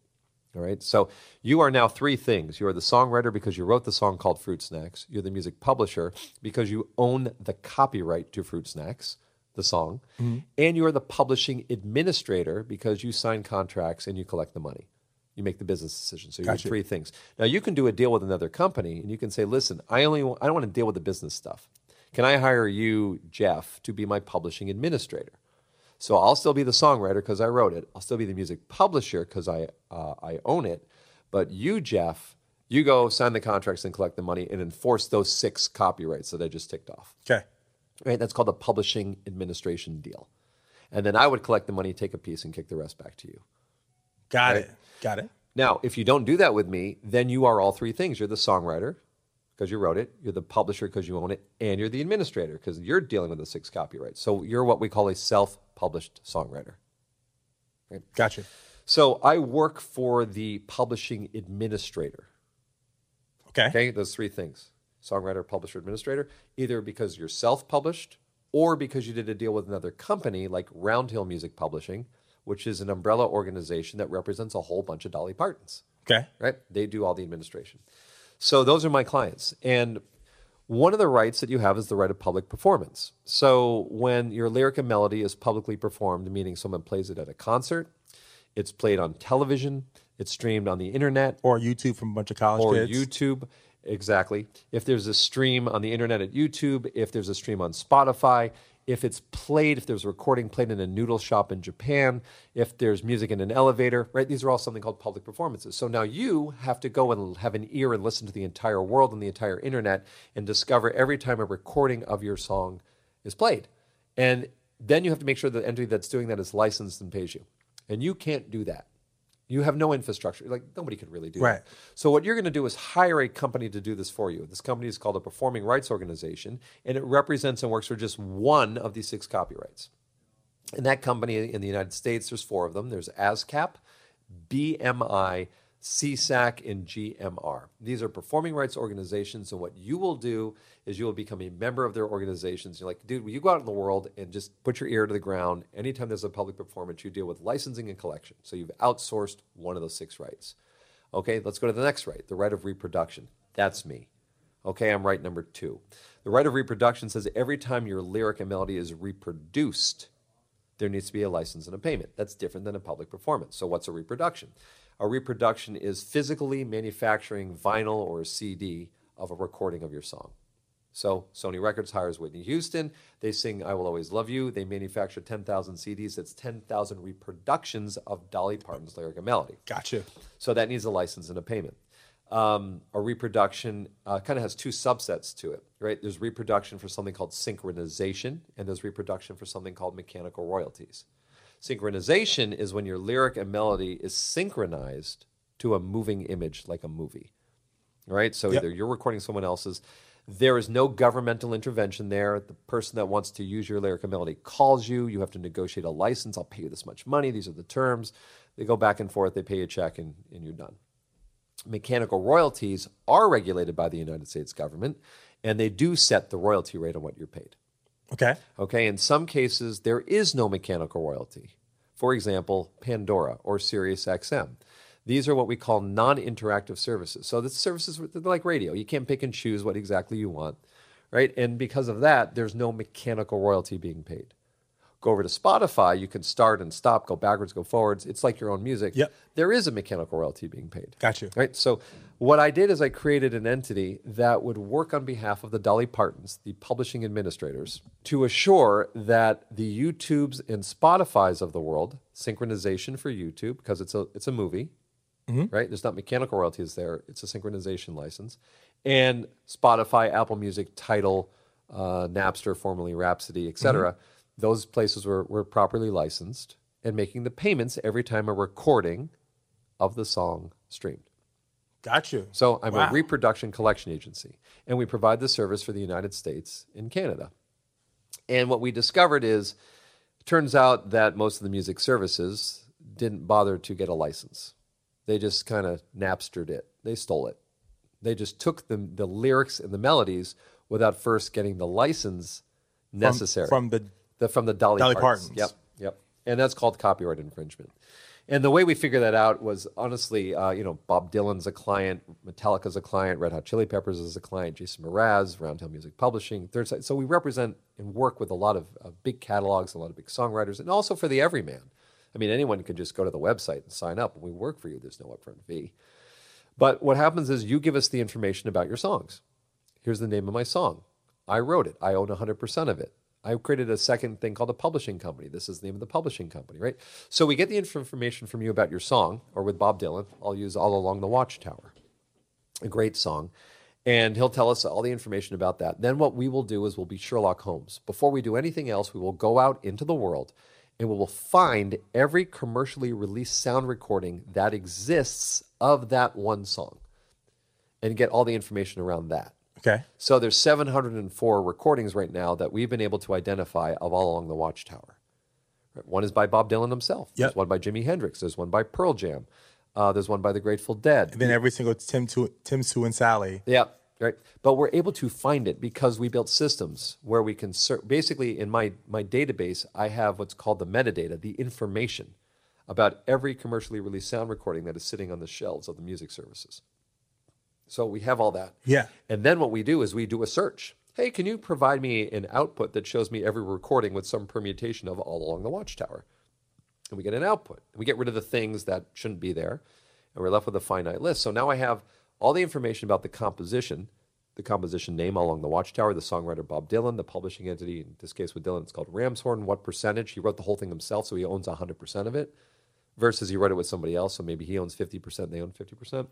All right, so you are now three things. You are the songwriter because you wrote the song called Fruit Snacks. You're the music publisher because you own the copyright to Fruit Snacks, the song. Mm-hmm. And you are the publishing administrator because you sign contracts and you collect the money. You make the business decision. So you gotcha. do three things. Now, you can do a deal with another company and you can say, listen, I only want, I don't want to deal with the business stuff. Can I hire you, Jeff, to be my publishing administrator? So I'll still be the songwriter because I wrote it. I'll still be the music publisher because I uh, I own it. But you, Jeff, you go sign the contracts and collect the money and enforce those six copyrights that I just ticked off. Okay. Right? That's called the publishing administration deal. And then I would collect the money, take a piece, and kick the rest back to you. Got right? it. Got it. Now, if you don't do that with me, then you are all three things. You're the songwriter because you wrote it, you're the publisher because you own it, and you're the administrator because you're dealing with the six copyrights. So you're what we call a self-published songwriter. Right? Gotcha. So I work for the publishing administrator. Okay. Okay, those three things. Songwriter, publisher, administrator. Either because you're self-published or because you did a deal with another company like Roundhill Music Publishing, which is an umbrella organization that represents a whole bunch of Dolly Partons. Okay. Right? They do all the administration. So those are my clients. And one of the rights that you have is the right of public performance. So when your lyric and melody is publicly performed, meaning someone plays it at a concert, it's played on television, it's streamed on the internet. Or YouTube from a bunch of college or kids. Or YouTube, exactly. If there's a stream on the internet at YouTube, if there's a stream on Spotify, if it's played, if there's a recording played in a noodle shop in Japan, if there's music in an elevator, right? These are all something called public performances. So now you have to go and have an ear and listen to the entire world and the entire internet and discover every time a recording of your song is played. And then you have to make sure the entity that's doing that is licensed and pays you. And you can't do that. You have no infrastructure. Like, nobody could really do right. that. So what you're going to do is hire a company to do this for you. This company is called a performing rights organization, and it represents and works for just one of these six copyrights. And that company in the United States, there's four of them. There's ASCAP, B M I, C S A C, and G M R. These are performing rights organizations, and what you will do is you will become a member of their organizations. You're like, dude, will you go out in the world and just put your ear to the ground? Anytime there's a public performance, you deal with licensing and collection. So you've outsourced one of those six rights. Okay, let's go to the next right, the right of reproduction. That's me. Okay, I'm right number two. The right of reproduction says every time your lyric and melody is reproduced, there needs to be a license and a payment. That's different than a public performance. So what's a reproduction? A reproduction is physically manufacturing vinyl or a C D of a recording of your song. So Sony Records hires Whitney Houston. They sing I Will Always Love You. They manufacture ten thousand C Ds. That's ten thousand reproductions of Dolly Parton's lyric and melody. Gotcha. So that needs a license and a payment. Um, a reproduction uh, kind of has two subsets to it, right? There's reproduction for something called synchronization, and there's reproduction for something called mechanical royalties. Synchronization is when your lyric and melody is synchronized to a moving image like a movie, right? So yep. either you're recording someone else's. There is no governmental intervention there. The person that wants to use your lyric and melody calls you. You have to negotiate a license. I'll pay you this much money. These are the terms. They go back and forth. They pay you a check, and, and you're done. Mechanical royalties are regulated by the United States government, and they do set the royalty rate on what you're paid. Okay. Okay, in some cases, there is no mechanical royalty. For example, Pandora or SiriusXM. These are what we call non-interactive services. So the services, they're like radio. You can't pick and choose what exactly you want, right? And because of that, there's no mechanical royalty being paid. Go over to Spotify, you can start and stop, go backwards, go forwards. It's like your own music. Yep. There is a mechanical royalty being paid. Gotcha. Right? So what I did is I created an entity that would work on behalf of the Dolly Partons, the publishing administrators, to assure that the YouTubes and Spotifys of the world, synchronization for YouTube, because it's a it's a movie, mm-hmm. right? There's not mechanical royalties there. It's a synchronization license. And Spotify, Apple Music, Tidal, uh, Napster, formerly Rhapsody, et cetera, mm-hmm. those places were, were properly licensed and making the payments every time a recording of the song streamed. Gotcha. So I'm wow. a reproduction collection agency, and we provide the service for the United States and Canada. And what we discovered is, it turns out that most of the music services didn't bother to get a license. They just kind of Napstered it. They stole it. They just took the, the lyrics and the melodies without first getting the license necessary. From, from the... The, from the Dolly, Dolly Partons. Partons. Yep, yep. And that's called copyright infringement. And the way we figured that out was, honestly, uh, you know, Bob Dylan's a client, Metallica's a client, Red Hot Chili Peppers is a client, Jason Mraz, Roundhill Music Publishing, Third Side. So we represent and work with a lot of uh, big catalogs, a lot of big songwriters, and also for the everyman. I mean, anyone could just go to the website and sign up, and we work for you. There's no upfront fee. But what happens is you give us the information about your songs. Here's the name of my song. I wrote it. I own one hundred percent of it. I created a second thing called a publishing company. This is the name of the publishing company, right? So we get the information from you about your song, or with Bob Dylan, I'll use All Along the Watchtower, a great song. And he'll tell us all the information about that. Then what we will do is we'll be Sherlock Holmes. Before we do anything else, we will go out into the world and we will find every commercially released sound recording that exists of that one song and get all the information around that. Okay. So there's seven hundred four recordings right now that we've been able to identify of All Along the Watchtower. One is by Bob Dylan himself. Yep. There's one by Jimi Hendrix. There's one by Pearl Jam. Uh, there's one by the Grateful Dead. And then every single Tim, Tim, Tim Sue, and Sally. Yeah, right. But we're able to find it because we built systems where we can search. Basically, in my, my database, I have what's called the metadata, the information about every commercially released sound recording that is sitting on the shelves of the music services. So we have all that. Yeah. And then what we do is we do a search. Hey, can you provide me an output that shows me every recording with some permutation of All Along the Watchtower? And we get an output. And we get rid of the things that shouldn't be there. And we're left with a finite list. So now I have all the information about the composition, the composition name, All Along the Watchtower, the songwriter Bob Dylan, the publishing entity, in this case with Dylan, it's called Ramshorn, what percentage. He wrote the whole thing himself, so he owns one hundred percent of it, versus he wrote it with somebody else, so maybe he owns fifty percent, they own fifty percent.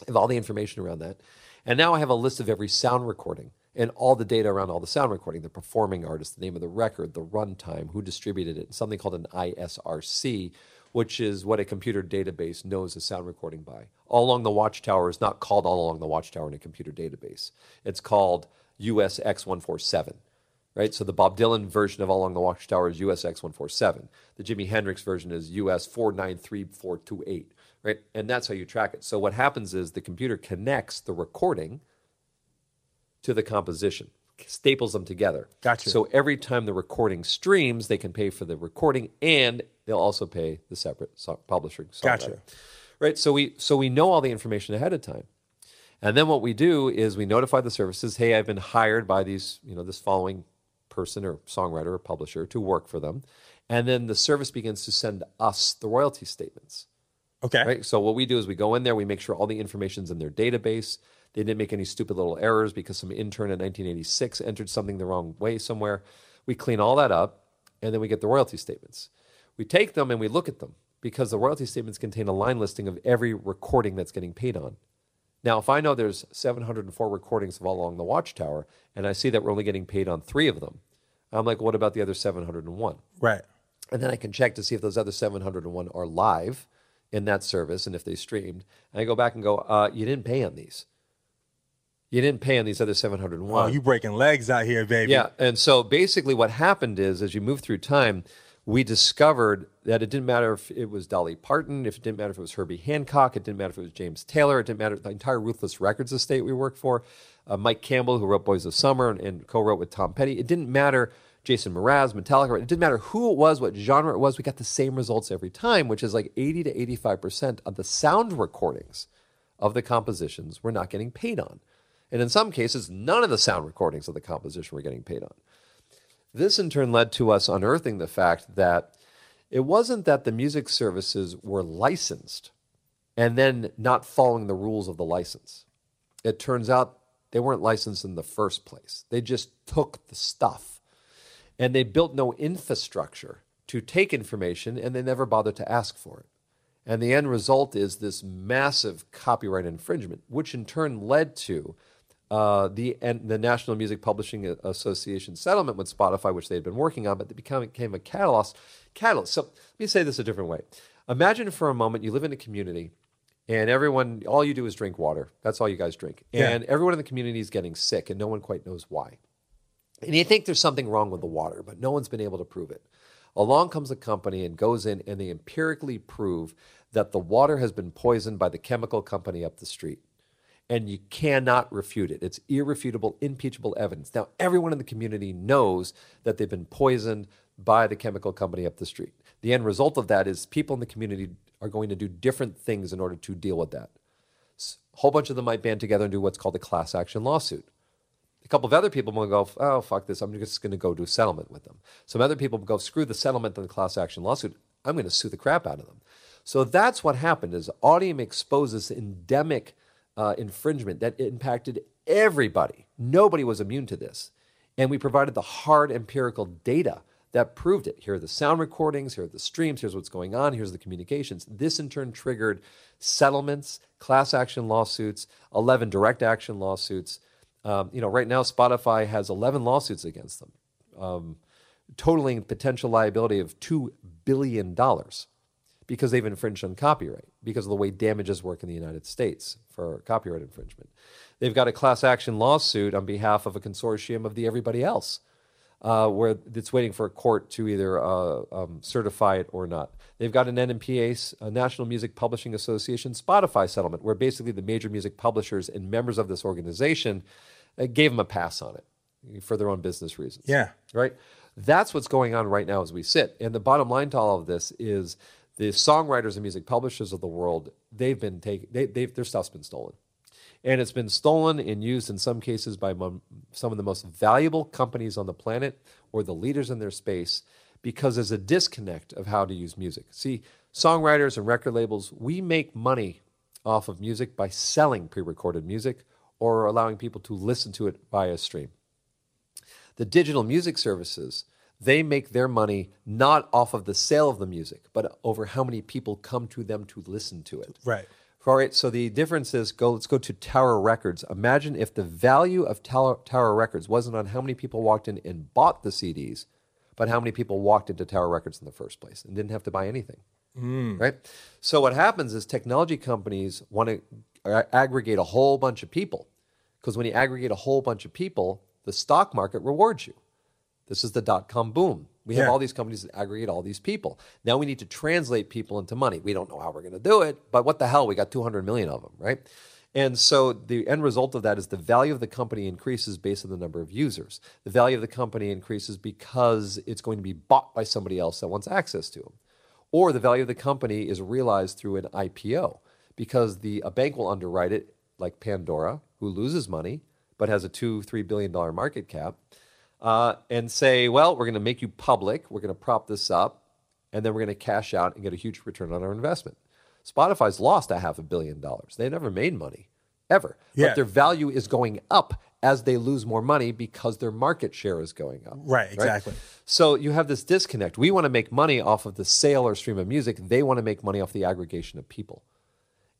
I have all the information around that. And now I have a list of every sound recording and all the data around all the sound recording, the performing artist, the name of the record, the runtime, who distributed it, and something called an I S R C, which is what a computer database knows a sound recording by. All Along the Watchtower is not called All Along the Watchtower in a computer database. It's called U S X one forty-seven, right? So the Bob Dylan version of All Along the Watchtower is U S X one forty-seven. The Jimi Hendrix version is U S four nine three four two eight, right? And that's how you track it. So what happens is the computer connects the recording to the composition, staples them together. Gotcha. So every time the recording streams, they can pay for the recording, and they'll also pay the separate song, publishing. Gotcha. Writer. Right. So we so we know all the information ahead of time, and then what we do is we notify the services. Hey, I've been hired by these, you know, this following person or songwriter or publisher to work for them, and then the service begins to send us the royalty statements. Okay. Right. So what we do is we go in there, we make sure all the information's in their database. They didn't make any stupid little errors because some intern in nineteen eighty-six entered something the wrong way somewhere. We clean all that up, and then we get the royalty statements. We take them and we look at them because the royalty statements contain a line listing of every recording that's getting paid on. Now, if I know there's seven hundred four recordings of All Along the Watchtower, and I see that we're only getting paid on three of them, I'm like, what about the other seven hundred one? Right. And then I can check to see if those other seven hundred one are live in that service and if they streamed. And I go back and go, uh, you didn't pay on these. You didn't pay on these other seven hundred one. Oh, you breaking legs out here, baby. Yeah, and so basically what happened is, as you move through time, we discovered that it didn't matter if it was Dolly Parton, if it didn't matter if it was Herbie Hancock, it didn't matter if it was James Taylor, it didn't matter, the entire Ruthless Records estate we worked for, uh, Mike Campbell, who wrote Boys of Summer and, and co-wrote with Tom Petty, it didn't matter, Jason Mraz, Metallica, it didn't matter who it was, what genre it was, we got the same results every time, which is like eighty to eighty-five percent of the sound recordings of the compositions we're not getting paid on. And in some cases, none of the sound recordings of the composition were getting paid on. This, in turn, led to us unearthing the fact that it wasn't that the music services were licensed and then not following the rules of the license. It turns out they weren't licensed in the first place. They just took the stuff. And they built no infrastructure to take information, and they never bothered to ask for it. And the end result is this massive copyright infringement, which in turn led to Uh, the and the National Music Publishing Association settlement with Spotify, which they had been working on, but it became a catalyst. catalyst. So let me say this a different way. Imagine for a moment you live in a community and everyone, all you do is drink water. That's all you guys drink. Yeah. And everyone in the community is getting sick and no one quite knows why. And you think there's something wrong with the water, but no one's been able to prove it. Along comes a company and goes in and they empirically prove that the water has been poisoned by the chemical company up the street. And you cannot refute it. It's irrefutable, impeachable evidence. Now, everyone in the community knows that they've been poisoned by the chemical company up the street. The end result of that is people in the community are going to do different things in order to deal with that. A whole bunch of them might band together and do what's called a class action lawsuit. A couple of other people will go, oh, fuck this. I'm just going to go do a settlement with them. Some other people will go, screw the settlement and the class action lawsuit. I'm going to sue the crap out of them. So that's what happened is Audiam exposes endemic Uh, infringement that impacted everybody. Nobody was immune to this. And we provided the hard empirical data that proved it. Here are the sound recordings, here are the streams, here's what's going on, here's the communications. This in turn triggered settlements, class action lawsuits, eleven direct action lawsuits. Um, you know, right now Spotify has eleven lawsuits against them, um, totaling potential liability of two billion dollars. Because they've infringed on copyright, because of the way damages work in the United States for copyright infringement. They've got a class action lawsuit on behalf of a consortium of the everybody else. uh, where it's waiting for a court to either uh, um, certify it or not. They've got an N M P A, a National Music Publishing Association, Spotify settlement, where basically the major music publishers and members of this organization uh, gave them a pass on it for their own business reasons. Yeah. Right? That's what's going on right now as we sit. And the bottom line to all of this is the songwriters and music publishers of the world, they've been taken, they, they've, their stuff's been stolen. And it's been stolen and used in some cases by m- some of the most valuable companies on the planet or the leaders in their space, because there's a disconnect of how to use music. See, songwriters and record labels, we make money off of music by selling pre-recorded music or allowing people to listen to it via stream. The digital music services, they make their money not off of the sale of the music, but over how many people come to them to listen to it. Right. All right, so the difference is, go. let's go to Tower Records. Imagine if the value of Tower, Tower Records wasn't on how many people walked in and bought the C Ds, but how many people walked into Tower Records in the first place and didn't have to buy anything, mm. right? So what happens is technology companies want to aggregate a whole bunch of people, because when you aggregate a whole bunch of people, the stock market rewards you. This is the dot-com boom. We have yeah. all these companies that aggregate all these people. Now we need to translate people into money. We don't know how we're going to do it, but what the hell? We got two hundred million of them, right? And so the end result of that is the value of the company increases based on the number of users. The value of the company increases because it's going to be bought by somebody else that wants access to them. Or the value of the company is realized through an I P O, because the a bank will underwrite it, like Pandora, who loses money but has a two, three billion dollars market cap, Uh, and say, well, we're going to make you public, we're going to prop this up, and then we're going to cash out and get a huge return on our investment. Spotify's lost a half a billion dollars. They never made money, ever. Yeah. But their value is going up as they lose more money because their market share is going up. Right, exactly. Right? So you have this disconnect. We want to make money off of the sale or stream of music. They want to make money off the aggregation of people.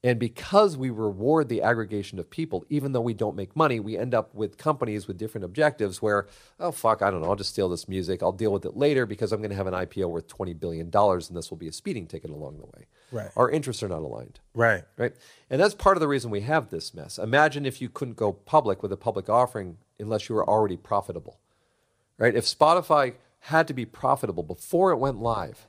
And because we reward the aggregation of people, even though we don't make money, we end up with companies with different objectives where, oh, fuck, I don't know, I'll just steal this music. I'll deal with it later because I'm going to have an I P O worth twenty billion dollars and this will be a speeding ticket along the way. Right. Our interests are not aligned. Right. Right. And that's part of the reason we have this mess. Imagine if you couldn't go public with a public offering unless you were already profitable. Right. If Spotify had to be profitable before it went live,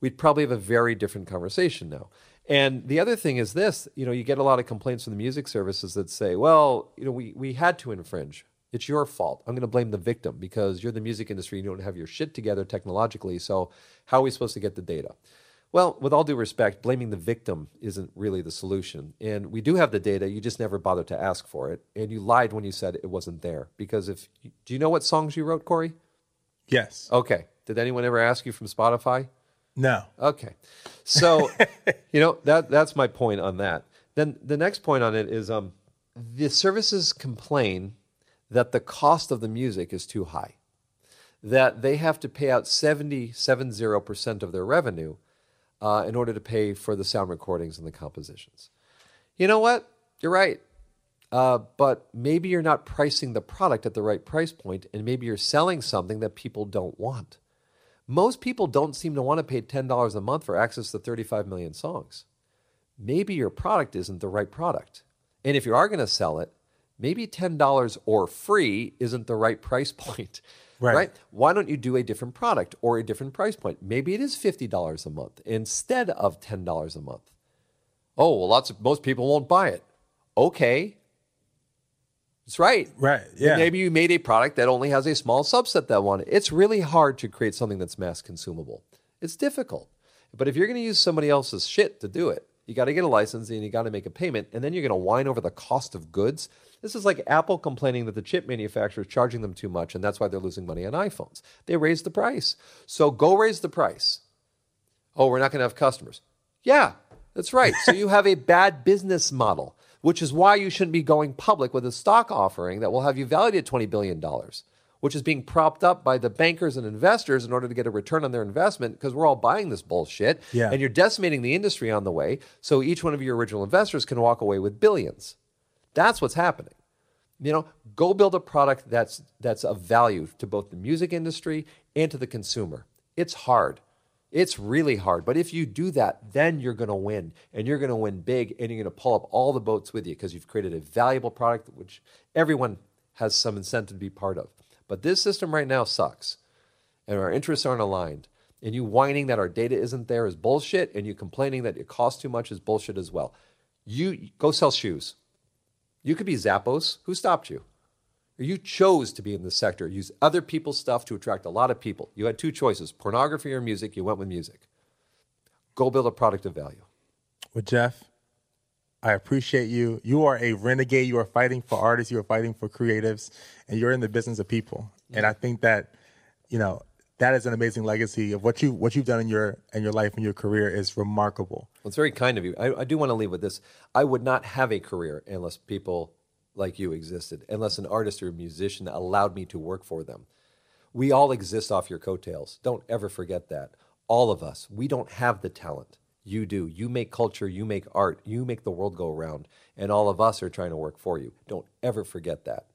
we'd probably have a very different conversation now. And the other thing is this, you know, you get a lot of complaints from the music services that say, well, you know, we, we had to infringe. It's your fault. I'm going to blame the victim because you're the music industry. You don't have your shit together technologically. So how are we supposed to get the data? Well, with all due respect, blaming the victim isn't really the solution. And we do have the data. You just never bothered to ask for it. And you lied when you said it wasn't there. Because if, do you know what songs you wrote, Corey? Yes. Okay. Did anyone ever ask you from Spotify? No. Okay. So, you know, that that's my point on that. Then the next point on it is um, the services complain that the cost of the music is too high, that they have to pay out seventy percent of their revenue uh, in order to pay for the sound recordings and the compositions. You know what? You're right. Uh, but maybe you're not pricing the product at the right price point, and maybe you're selling something that people don't want. Most people don't seem to want to pay ten dollars a month for access to thirty-five million songs. Maybe your product isn't the right product. And if you are going to sell it, maybe ten dollars or free isn't the right price point. Right. Right? Why don't you do a different product or a different price point? Maybe it is fifty dollars a month instead of ten dollars a month. Oh, well, lots of most people won't buy it. Okay. That's right. Right. Yeah. And maybe you made a product that only has a small subset that want it. It's really hard to create something that's mass consumable. It's difficult. But if you're going to use somebody else's shit to do it, you got to get a license and you got to make a payment, and then you're going to whine over the cost of goods. This is like Apple complaining that the chip manufacturer is charging them too much, and that's why they're losing money on iPhones. They raised the price. So go raise the price. Oh, we're not going to have customers. Yeah, that's right. So you have a bad business model, which is why you shouldn't be going public with a stock offering that will have you valued at twenty billion dollars, which is being propped up by the bankers and investors in order to get a return on their investment because we're all buying this bullshit, yeah. and you're decimating the industry on the way, so each one of your original investors can walk away with billions. That's what's happening. You know, go build a product that's that's of value to both the music industry and to the consumer. It's hard. It's really hard, but if you do that, then you're going to win, and you're going to win big, and you're going to pull up all the boats with you because you've created a valuable product, which everyone has some incentive to be part of. But this system right now sucks, and our interests aren't aligned. And you whining that our data isn't there is bullshit, and you complaining that it costs too much is bullshit as well. You go sell shoes. You could be Zappos. Who stopped you? You chose to be in this sector. Use other people's stuff to attract a lot of people. You had two choices, pornography or music. You went with music. Go build a product of value. Well, Jeff, I appreciate you. You are a renegade. You are fighting for artists. You are fighting for creatives. And you're in the business of people. Yeah. And I think that, you know, that is an amazing legacy of what you what you've done in your in your life and your career is remarkable. Well, it's very kind of you. I, I do want to leave with this. I would not have a career unless people like you existed, unless an artist or a musician allowed me to work for them. We all exist off your coattails. Don't ever forget that. All of us. We don't have the talent. You do. You make culture. You make art. You make the world go around. And all of us are trying to work for you. Don't ever forget that.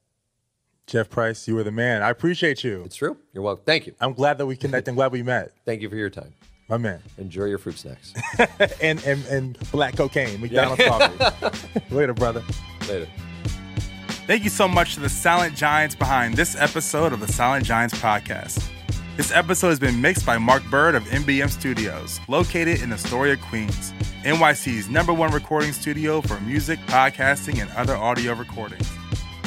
Jeff Price, you were the man. I appreciate you. It's true. You're welcome. Thank you. I'm glad that we connected. I'm glad we met. Thank you for your time. My man. Enjoy your fruit snacks. and, and and black cocaine. McDonald's coffee. Later, brother. Later. Thank you so much to the Silent Giants behind this episode of the Silent Giants podcast. This episode has been mixed by Mark Bird of M B M Studios, located in Astoria, Queens, N Y C's number one recording studio for music, podcasting, and other audio recordings.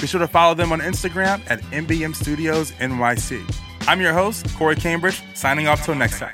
Be sure to follow them on Instagram at M B M Studios N Y C. I'm your host, Corey Cambridge, signing off till next time.